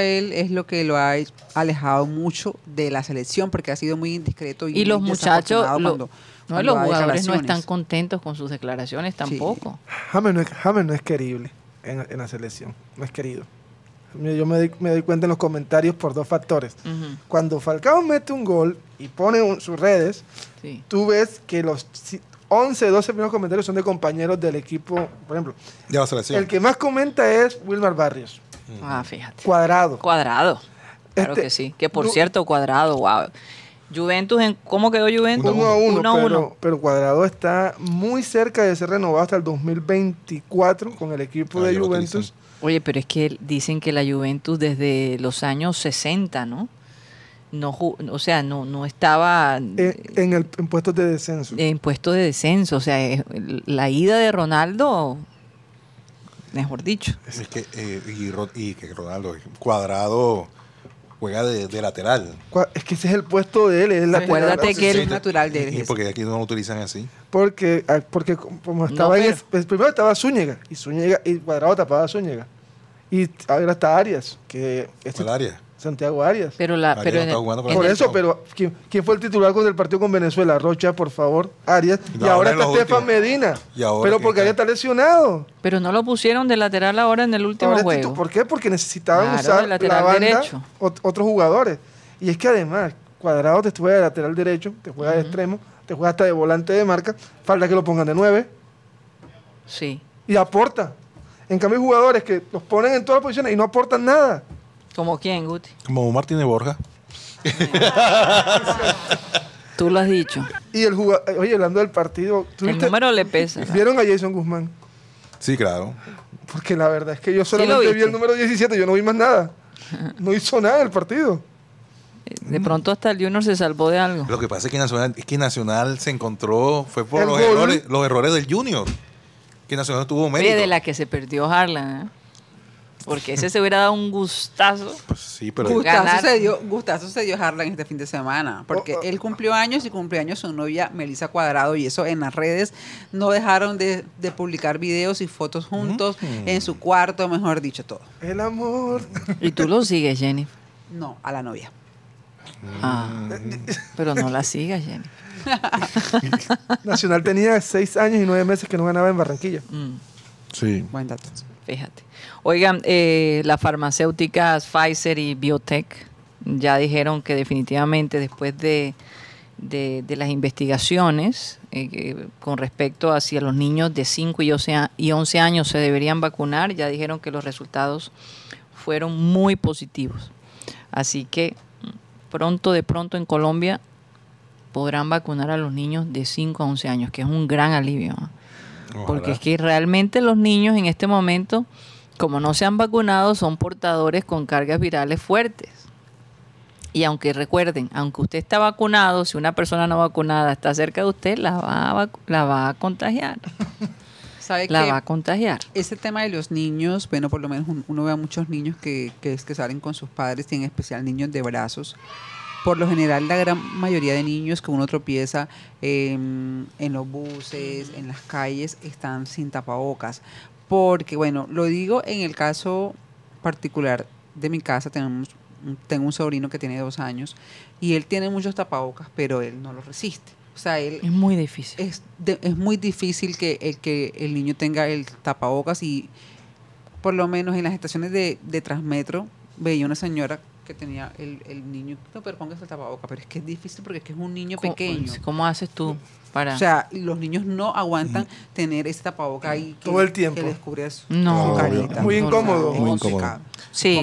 él es lo que lo ha alejado mucho de la selección, porque ha sido muy indiscreto y los muchachos los jugadores no están contentos con sus declaraciones tampoco. Sí. James no es querible en la selección, no es querido. Yo me doy cuenta en los comentarios por dos factores. Cuando Falcao mete un gol y pone sus redes, tú ves que los 11, 12 primeros comentarios son de compañeros del equipo, por ejemplo. De la selección. El que más comenta es Wilmar Barrios. Ah, fíjate. Cuadrado. Claro que sí. Que por cierto, Cuadrado, wow. Juventus, ¿cómo quedó Juventus? 1-1. Pero Cuadrado está muy cerca de ser renovado hasta el 2024 con el equipo de Juventus. Oye, pero es que dicen que la Juventus desde los años 60, ¿no? No estaba... En puestos de descenso. En puestos de descenso. O sea, la ida de Ronaldo, mejor dicho. Es que, que Ronaldo, Cuadrado... Juega de lateral. Es que ese es el puesto de él. Acuérdate que él es natural de él. ¿Y por qué aquí no lo utilizan así? Porque como estaba primero estaba Zúñiga. Y Cuadrado tapaba a Zúñiga. Y ahora está Arias. ¿Cuál Arias? Santiago Arias. Pero está jugando por eso, pero ¿quién fue el titular del partido con Venezuela? Rocha, por favor. Arias. Y ahora está Estefan Medina. Pero porque Arias está lesionado. Pero no lo pusieron de lateral ahora en el último juego. ¿Por qué? Porque necesitaban usar la banda otros jugadores. Y es que además, Cuadrado te juega de lateral derecho, te juega de extremo, te juega hasta de volante de marca. Falta que lo pongan de 9. Sí. Y aporta. En cambio, hay jugadores que los ponen en todas las posiciones y no aportan nada. ¿Como quién, Guti? Como Martínez Borja. Tú lo has dicho. Y oye, hablando del partido... El número le pesa. ¿Vieron a Jason Guzmán? Sí, claro. Porque la verdad es que yo solamente vi el número 17, yo no vi más nada. No hizo nada el partido. De pronto hasta el Junior se salvó de algo. Lo que pasa es que Nacional se encontró... Fue por los errores del Junior. que Nacional tuvo mérito. Oye, de la que se perdió Harlan, ¿eh? Porque ese se hubiera dado un gustazo. Pues sí, pero gustazo se dio Harlan este fin de semana. Porque él cumplió años y cumplió años su novia Melissa Cuadrado. Y eso en las redes no dejaron de publicar videos y fotos juntos en su cuarto, mejor dicho, todo. El amor. ¿Y tú lo sigues, Jenny? No, a la novia. Ah, pero no la sigas, Jenny. Nacional tenía 6 años y 9 meses que no ganaba en Barranquilla. Sí. Buen dato. Fíjate. Oigan, las farmacéuticas Pfizer y Biotech ya dijeron que definitivamente después de las investigaciones con respecto a si los niños de 5 y 11 años se deberían vacunar, ya dijeron que los resultados fueron muy positivos. Así que de pronto en Colombia podrán vacunar a los niños de 5 a 11 años, que es un gran alivio, ¿no? Ojalá. Porque es que realmente los niños en este momento, como no se han vacunado, son portadores con cargas virales fuertes. Y aunque recuerden, aunque usted está vacunado, si una persona no vacunada está cerca de usted, la va a contagiar. ¿Sabe la que va a contagiar? Ese tema de los niños, bueno, por lo menos uno ve a muchos niños que salen con sus padres, y en especial niños de brazos. Por lo general, la gran mayoría de niños que uno tropieza en los buses, en las calles, están sin tapabocas. Porque, bueno, lo digo en el caso particular de mi casa, tengo un sobrino que tiene 2 años y él tiene muchos tapabocas, pero él no los resiste. O sea, él es muy difícil. Es muy difícil que el niño tenga el tapabocas, y por lo menos en las estaciones de Transmetro veía una señora que tenía el niño, no, pero póngase el tapaboca, pero es que es difícil porque es que es un niño pequeño. ¿Cómo haces tú para...? O sea, los niños no aguantan tener ese tapaboca ahí todo el tiempo, que les cubre su carita. Muy incómodo. Es muy complicado. Sí.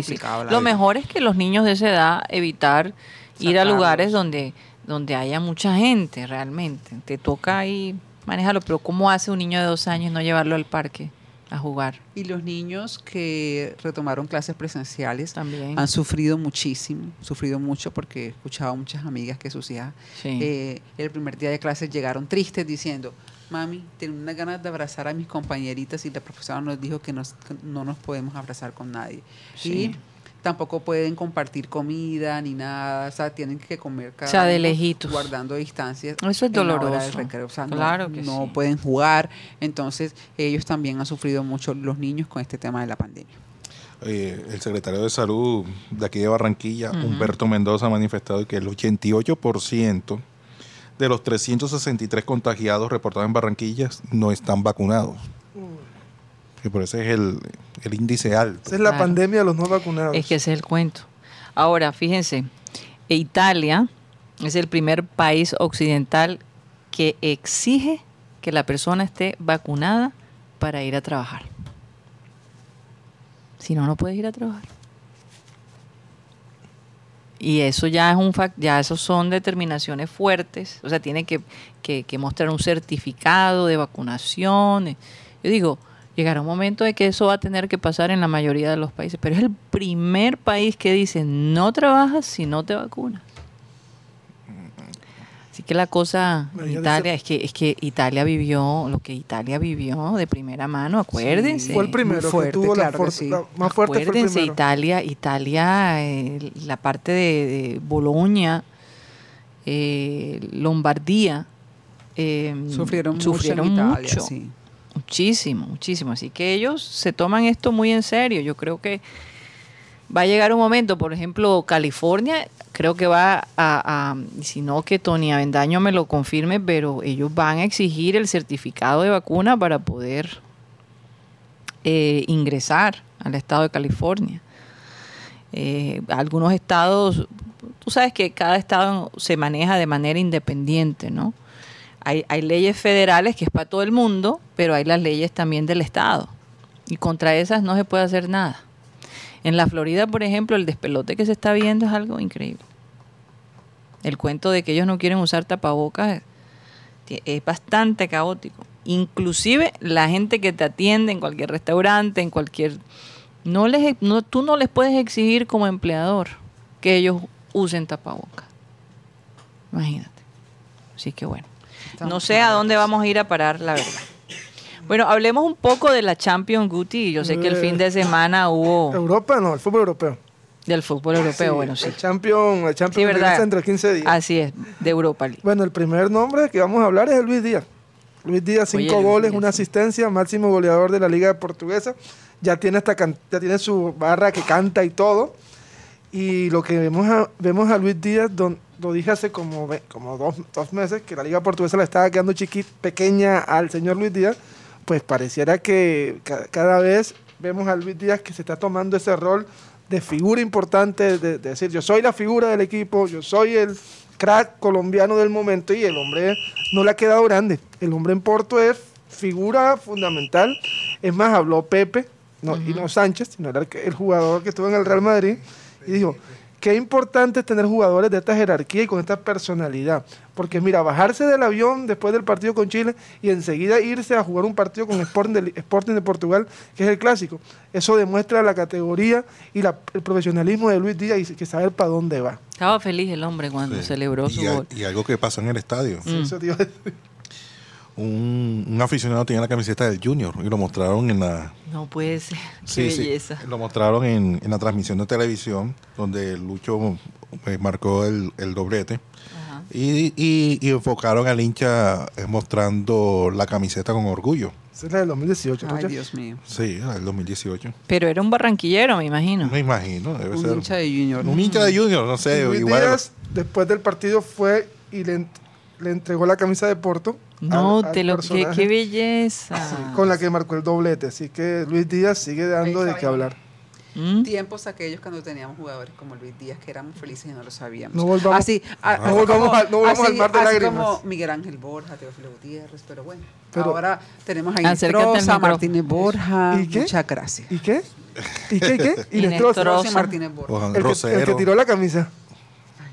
Lo mejor es que los niños de esa edad evitar ir a lugares donde haya mucha gente realmente. Te toca ahí manejarlo, pero ¿cómo hace un niño de 2 años no llevarlo al parque a jugar? Y los niños que retomaron clases presenciales también han sufrido mucho, porque he escuchado a muchas amigas que sus hijas el primer día de clases llegaron tristes diciendo: mami, tengo unas ganas de abrazar a mis compañeritas y la profesora nos dijo que no nos podemos abrazar con nadie. Sí. Y tampoco pueden compartir comida ni nada, o sea, tienen que comer cada de lejitos, guardando distancias. Eso es doloroso. O sea, claro que no pueden jugar. Entonces, ellos también han sufrido mucho, los niños, con este tema de la pandemia. El secretario de Salud de aquí de Barranquilla, Humberto Mendoza, ha manifestado que el 88% de los 363 contagiados reportados en Barranquilla no están vacunados. Que por eso es el índice alto. Esa es la pandemia de los no vacunados. Es que ese es el cuento. Ahora, fíjense, Italia es el primer país occidental que exige que la persona esté vacunada para ir a trabajar. Si no, no puedes ir a trabajar. Y eso ya es ya esos son determinaciones fuertes. O sea, tiene que mostrar un certificado de vacunación. Yo digo, llegará un momento de que eso va a tener que pasar en la mayoría de los países, pero es el primer país que dice: no trabajas si no te vacunas. Así que la cosa en Italia es que Italia vivió lo que Italia vivió de primera mano, acuérdense. Sí, fue el primero fuerte, que tuvo la más fuerte. Acuérdense, fue el Italia, la parte de Bolonia, Lombardía, sufrieron mucho en Italia, mucho. Sí. Muchísimo. Así que ellos se toman esto muy en serio. Yo creo que va a llegar un momento, por ejemplo, California, creo que va si no que Tony Avendaño me lo confirme, pero ellos van a exigir el certificado de vacuna para poder ingresar al estado de California. Algunos estados, tú sabes que cada estado se maneja de manera independiente, ¿no? Hay leyes federales que es para todo el mundo, pero hay las leyes también del Estado. Y contra esas no se puede hacer nada. En la Florida, por ejemplo, el despelote que se está viendo es algo increíble. El cuento de que ellos no quieren usar tapabocas es bastante caótico. Inclusive la gente que te atiende en cualquier restaurante, en cualquier... tú no les puedes exigir como empleador que ellos usen tapabocas. Imagínate. Así que bueno. No sé a dónde vamos a ir a parar, la verdad. Bueno, hablemos un poco de la Champions, Guti. Yo sé que el fin de semana hubo... Europa, no, el fútbol europeo. Del fútbol europeo, sí, bueno, sí. El Champions sí, regresa entre 15 días. Así es, de Europa League. Bueno, el primer nombre que vamos a hablar es el Luis Díaz. Luis Díaz, 5 goles, 1 asistencia, máximo goleador de la Liga Portuguesa. Ya tiene su barra que canta y todo. Y lo que vemos a Luis Díaz, lo dije hace como dos meses, que la Liga Portuguesa la estaba quedando pequeña al señor Luis Díaz, pues pareciera que cada vez vemos a Luis Díaz que se está tomando ese rol de figura importante, de decir, yo soy la figura del equipo, yo soy el crack colombiano del momento, y el hombre no le ha quedado grande. El hombre en Porto es figura fundamental. Es más, habló Pepe, y no Sánchez, sino era el jugador que estuvo en el Real Madrid, y dijo, qué importante es tener jugadores de esta jerarquía y con esta personalidad, porque mira, bajarse del avión después del partido con Chile y enseguida irse a jugar un partido con Sporting de Portugal, que es el clásico, eso demuestra la categoría y el profesionalismo de Luis Díaz, y que saber para dónde va. Estaba feliz el hombre cuando celebró su gol. Y algo que pasó en el estadio. Sí, eso te iba a decir. Un aficionado tenía la camiseta del Junior y lo mostraron en la... No puede ser, qué belleza. Sí, lo mostraron en la transmisión de televisión donde Lucho marcó el doblete. Ajá. Y enfocaron al hincha mostrando la camiseta con orgullo. Esa es la del 2018. Ay, Dios mío. Sí, la del 2018. Pero era un barranquillero, me imagino. Me imagino, debe ser. Un hincha de Junior. Un hincha de Junior, no sé. Luis igual Díaz, después del partido fue y le entregó la camisa de Porto. No, qué belleza. Sí, con la que marcó el doblete. Así que Luis Díaz sigue dando de qué hablar. Tiempos aquellos cuando teníamos jugadores como Luis Díaz que éramos felices y no lo sabíamos. No volvamos, al mar de lágrimas. Como Miguel Ángel Borja, Teófilo Gutiérrez, pero bueno. Pero ahora tenemos a Inestrosa, Martínez Borja. ¿Y qué? Muchas gracias. ¿Y qué? Inestrosa, Martínez Borja. El que tiró la camisa.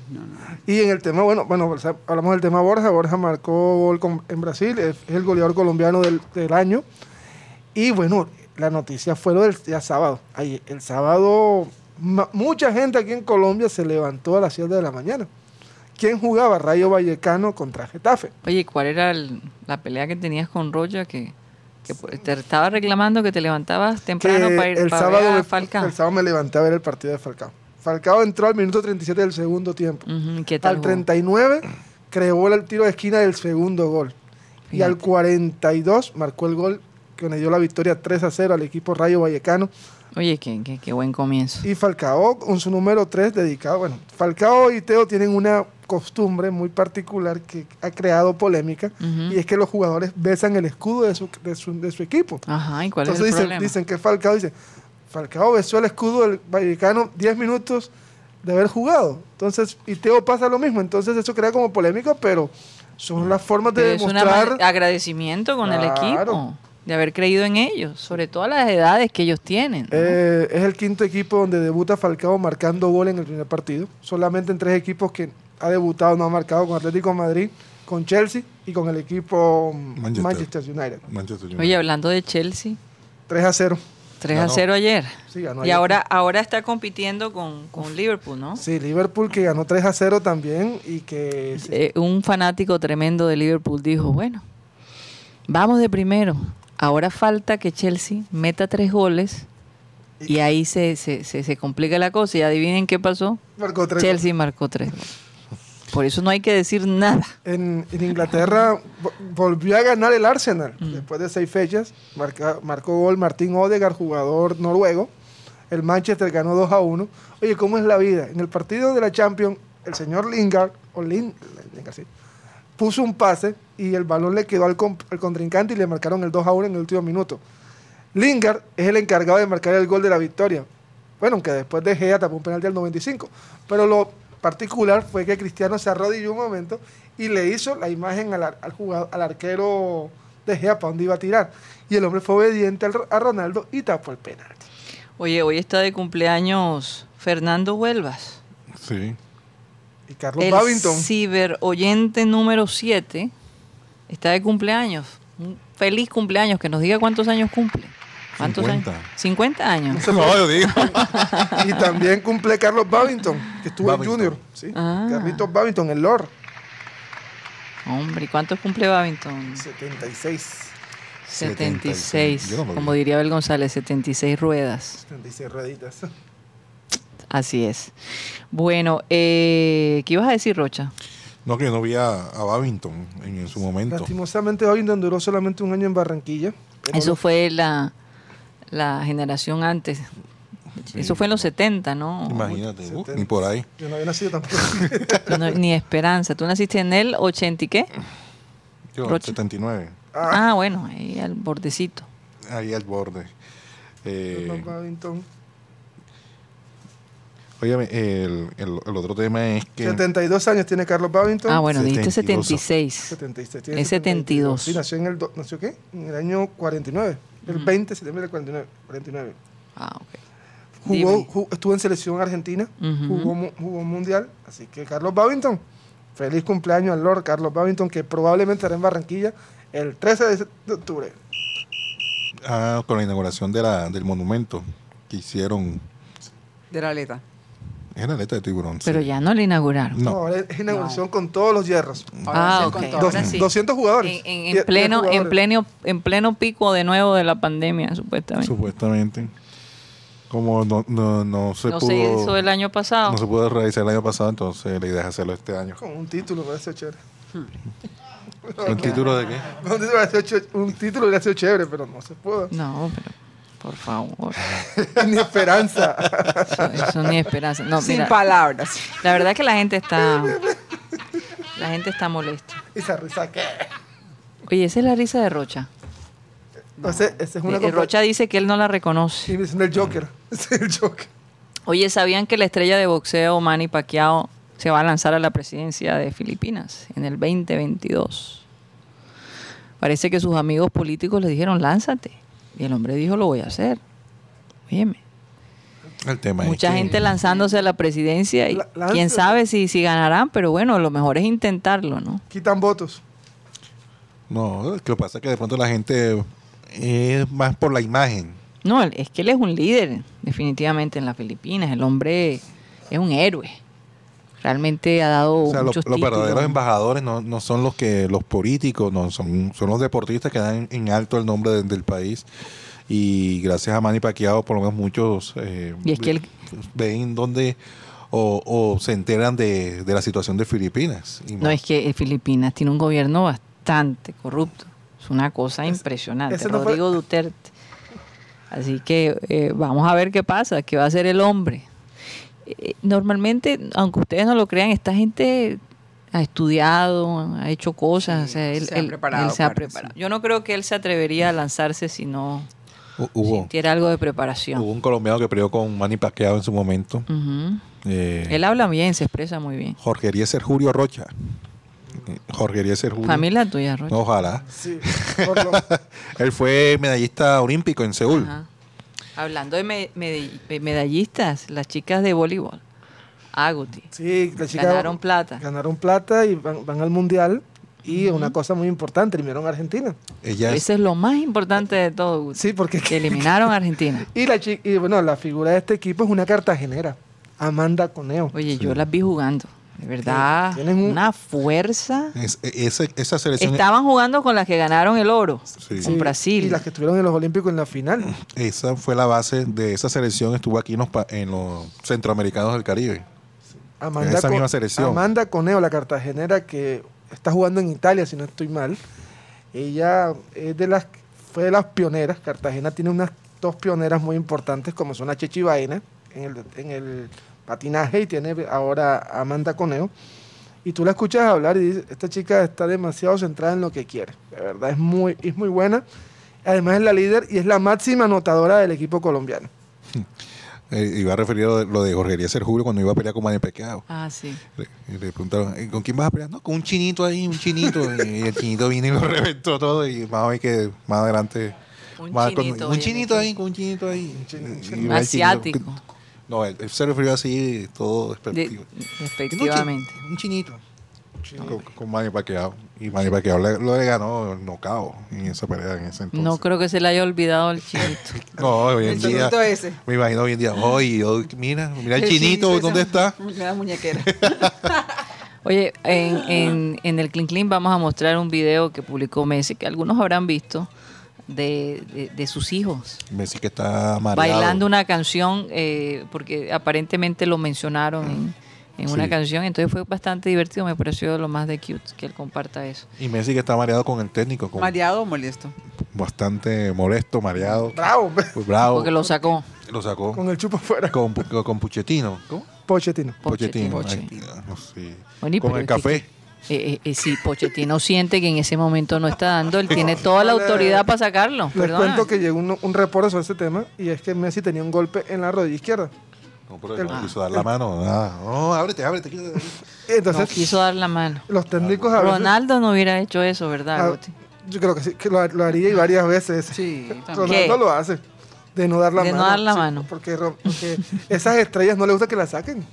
No. Y en el tema, bueno, hablamos del tema Borja marcó gol en Brasil, es el goleador colombiano del año. Y bueno, la noticia fue lo del día sábado. El sábado, mucha gente aquí en Colombia se levantó a las 7 de la mañana. ¿Quién jugaba? Rayo Vallecano contra Getafe. Oye, ¿cuál era la pelea que tenías con Rocha que te estaba reclamando que te levantabas temprano para ir a Falcao? El sábado me levanté a ver el partido de Falcao. Falcao entró al minuto 37 del segundo tiempo. ¿Qué tal, al 39 creó el tiro de esquina del segundo gol. Fíjate. Y al 42 marcó el gol que le dio la victoria 3-0 al equipo Rayo Vallecano. Oye, qué buen comienzo. Y Falcao con su número 3 dedicado. Bueno, Falcao y Teo tienen una costumbre muy particular que ha creado polémica, y es que los jugadores besan el escudo de su equipo. Ajá, ¿y cuál Entonces es el problema? Dicen que Falcao dice... Falcao besó el escudo del Vallecano 10 minutos de haber jugado. Entonces, y Teo pasa lo mismo. Entonces, eso crea como polémica, pero son las formas de demostrar... Es agradecimiento con el equipo, de haber creído en ellos, sobre todo a las edades que ellos tienen, ¿no? Es el quinto equipo donde debuta Falcao marcando gol en el primer partido. Solamente en 3 equipos que ha debutado, no ha marcado, con Atlético de Madrid, con Chelsea y con el equipo Manchester United. Oye, hablando de Chelsea... 3-0. 3-0 ayer. Sí, ganó ayer. Y ahora está compitiendo con Liverpool, ¿no? Sí, Liverpool que ganó 3-0 también y que... un fanático tremendo de Liverpool dijo, bueno, vamos de primero. Ahora falta que Chelsea meta 3 goles y ahí se complica la cosa. Y adivinen qué pasó. Chelsea marcó 3 goles. Por eso no hay que decir nada. En Inglaterra volvió a ganar el Arsenal después de 6 fechas. Marcó gol Martin Odegaard, jugador noruego. El Manchester ganó 2-1. Oye, ¿cómo es la vida? En el partido de la Champions, el señor Lingard sí, puso un pase y el balón le quedó al contrincante y le marcaron el 2-1 en el último minuto. Lingard es el encargado de marcar el gol de la victoria. Bueno, aunque después de Gea tapó un penalti al 95. Pero lo particular fue que Cristiano se arrodilló un momento y le hizo la imagen al arquero de Gea para dónde iba a tirar. Y el hombre fue obediente a Ronaldo y tapó el penalti. Oye, hoy está de cumpleaños Fernando Huelvas. Sí. Y Carlos Babington. El ciberoyente número 7 está de cumpleaños. Un feliz cumpleaños, que nos diga cuántos años cumple. ¿Cuántos 50 años? 50 años. No se lo yo digo. Y también cumple Carlos Babington, que estuvo en Junior. ¿Sí? Ah. Carlitos Babington, el Lord. Hombre, ¿cuántos cumple Babington? 76. 76. No, como diría Abel González, 76 ruedas. 76 rueditas. Así es. Bueno, ¿qué ibas a decir, Rocha? No, que yo no vi a Babington en su momento. Lastimosamente, Babington duró solamente un año en Barranquilla. Eso fue la generación antes. Sí. Eso fue en los 70, ¿no? Imagínate, 70. Ni por ahí. Yo no había nacido tampoco. Ni esperanza. ¿Tú naciste en el 80 y qué? Yo, Rocha. 79. Ah, bueno, ahí al bordecito. Ahí al borde. Óyeme, el otro tema es que... 72 años tiene Carlos Babington. Ah, bueno, dijiste 76. 76. Es 72. Sí, nació en el... ¿Nació qué? En el año 49. El 20 de septiembre del 49. Ah, ok. Estuvo en selección argentina, jugó mundial. Así que Carlos Babington, feliz cumpleaños al Lord Carlos Babington, que probablemente estará en Barranquilla el 13 de octubre. Ah, con la inauguración del monumento que hicieron. De la aleta. Es la aleta de tiburón. Pero sí, ya no la inauguraron. No, es inauguración con todos los hierros. Ah, ok. 200 jugadores. En pleno pico de nuevo de la pandemia, supuestamente. Supuestamente. Como no se hizo el año pasado. No se pudo realizar el año pasado, entonces la idea es hacerlo este año. Con un título, parece chévere. ¿Un título de qué? Un título hubiera sido chévere, pero no se pudo. No, pero por favor. Ni esperanza. Eso ni esperanza. No, sin palabras. La verdad es que la gente está molesta. ¿Esa risa qué? Oye, esa es la risa de Rocha. No. Esa es una Rocha dice que él no la reconoce. Sí, es el Joker. Es el Joker. Oye, ¿sabían que la estrella de boxeo Manny Pacquiao se va a lanzar a la presidencia de Filipinas en el 2022? Parece que sus amigos políticos le dijeron, lánzate. Y el hombre dijo, lo voy a hacer. Óyeme. El tema Mucha gente lanzándose a la presidencia y quién sabe si ganarán, pero bueno, lo mejor es intentarlo, ¿no? Quitan votos. No, lo que pasa es que de pronto la gente... Es más por la imagen. No, es que él es un líder, definitivamente, en las Filipinas. El hombre es un héroe. Realmente ha dado muchos títulos. Los verdaderos embajadores no son los que los políticos, no son los deportistas que dan en alto el nombre del país. Y gracias a Manny Pacquiao, por lo menos muchos y es que ven dónde o se enteran de la situación de Filipinas. No, es que Filipinas tiene un gobierno bastante corrupto. Es una cosa impresionante, ese Rodrigo Duterte. Así que vamos a ver qué pasa, qué va a hacer el hombre. Normalmente, aunque ustedes no lo crean, esta gente ha estudiado, ha hecho cosas. Sí, o sea, él se ha preparado. Yo no creo que él se atrevería a lanzarse si no sintiera algo de preparación. Hubo un colombiano que peleó con Manny Pacquiao en su momento. Él habla bien, se expresa muy bien. Jorge Eliezer Julio Rocha. Familia tuya, Rocha. Ojalá. Sí, él fue medallista olímpico en Seúl. Ajá. Hablando de medallistas, las chicas de voleibol, Aguti. Sí, las chicas ganaron plata. Ganaron plata y van al mundial. Y una cosa muy importante, eliminaron a Argentina. Eso es lo más importante de todo, Guti. Sí, porque eliminaron a Argentina. Y bueno, la figura de este equipo es una cartagenera, Amanda Coneo. Oye, yo las vi jugando. De verdad, tienen una fuerza. Esa selección estaban jugando con las que ganaron el oro, con Brasil. Y las que estuvieron en los Olímpicos en la final. Esa fue la base de esa selección, estuvo aquí en los centroamericanos del Caribe. Sí. Misma selección. Amanda Coneo, la cartagenera que está jugando en Italia, si no estoy mal. Ella fue de las pioneras. Cartagena tiene unas dos pioneras muy importantes, como son la Chechi Baena en el patinaje, y tiene ahora Amanda Coneo, y tú la escuchas hablar y dices, esta chica está demasiado centrada en lo que quiere, de verdad es muy buena, además es la líder y es la máxima anotadora del equipo colombiano. Iba a referir lo de Jorge Eliezer Julio cuando iba a pelear con Manny Pacquiao. Ah, sí. Le preguntaron, ¿con quién vas a pelear? No, con un chinito, y el chinito vino y lo reventó todo, y vamos a ver que más adelante un chinito ahí, asiático. No, él se refirió así, todo despectivo. Despectivamente. Un chinito. Con Manny Pacquiao. Y Manny Pacquiao le ganó el nocao en esa pelea, en ese entonces. No creo que se le haya olvidado el chinito. No, hoy en día. El chinito ese. Me imagino hoy en día. Oye, mira el chinito, ¿dónde está? La muñequera. Oye, en el Clean Clean vamos a mostrar un video que publicó Messi, que algunos habrán visto, de sus hijos. Messi que está mareado. Bailando una canción, porque aparentemente lo mencionaron en una canción, entonces fue bastante divertido, me pareció lo más de cute que él comparta eso. Y Messi que está mareado con el técnico. ¿Mareado o molesto? Bastante molesto, mareado. Bravo. Pues bravo. Porque lo sacó. Lo sacó. Con el chupo afuera. Con Pochettino. ¿Cómo? Pochettino. Pochettino. Ay, no sé. Bueno, con el café. Sí, Pochettino siente que en ese momento no está dando, él tiene toda la autoridad para sacarlo. Les cuento que llegó un reporte sobre este tema, y es que Messi tenía un golpe en la rodilla izquierda. No, pero él no quiso dar la mano. No, ábrete. Entonces, no quiso dar la mano. Los técnicos a veces, Ronaldo no hubiera hecho eso, ¿verdad, Guti? Yo creo que sí, que lo haría, y varias veces. Sí, Ronaldo lo hace, de no dar la mano. Sí, porque esas estrellas no le gusta que la saquen.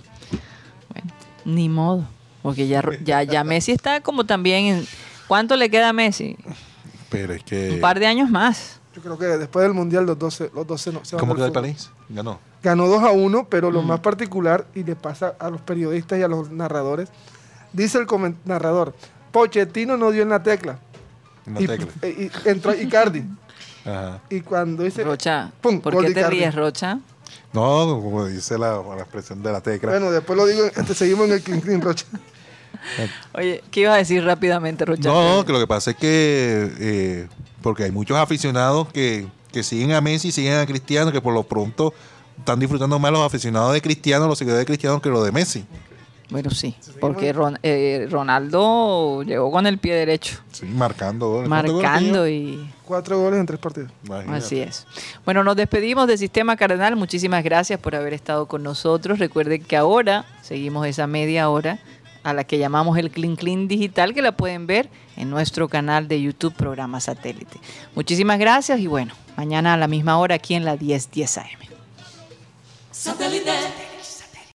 Bueno, ni modo. Porque ya Messi está como también... ¿Cuánto le queda a Messi? Pero es que... Un par de años más. Yo creo que después del Mundial los 12 no. ¿Cómo quedó el París? Ganó. Ganó 2-1, pero lo más particular, y le pasa a los periodistas y a los narradores, dice el narrador, Pochettino no dio en la tecla. Y entró Icardi. Ajá. Y cuando dice... Rocha, pum, ¿por qué te ríes, Rocha? No, como dice la expresión de la tecla. Bueno, después lo digo, seguimos en el clink, Rocha. Oye, ¿qué ibas a decir rápidamente, Rocha? No, que lo que pasa es que, porque hay muchos aficionados que siguen a Messi, siguen a Cristiano, que por lo pronto están disfrutando más los aficionados de Cristiano, los seguidores de Cristiano, que los de Messi. Bueno, sí, porque Ronaldo llegó con el pie derecho. Sí, marcando goles. Marcando y... 4 goles en 3 partidos. Imagínate. Así es. Bueno, nos despedimos de Sistema Cardenal. Muchísimas gracias por haber estado con nosotros. Recuerden que ahora seguimos esa media hora a la que llamamos el Clean Clean Digital, que la pueden ver en nuestro canal de YouTube, Programa Satélite. Muchísimas gracias y bueno, mañana a la misma hora aquí en la 1010 AM.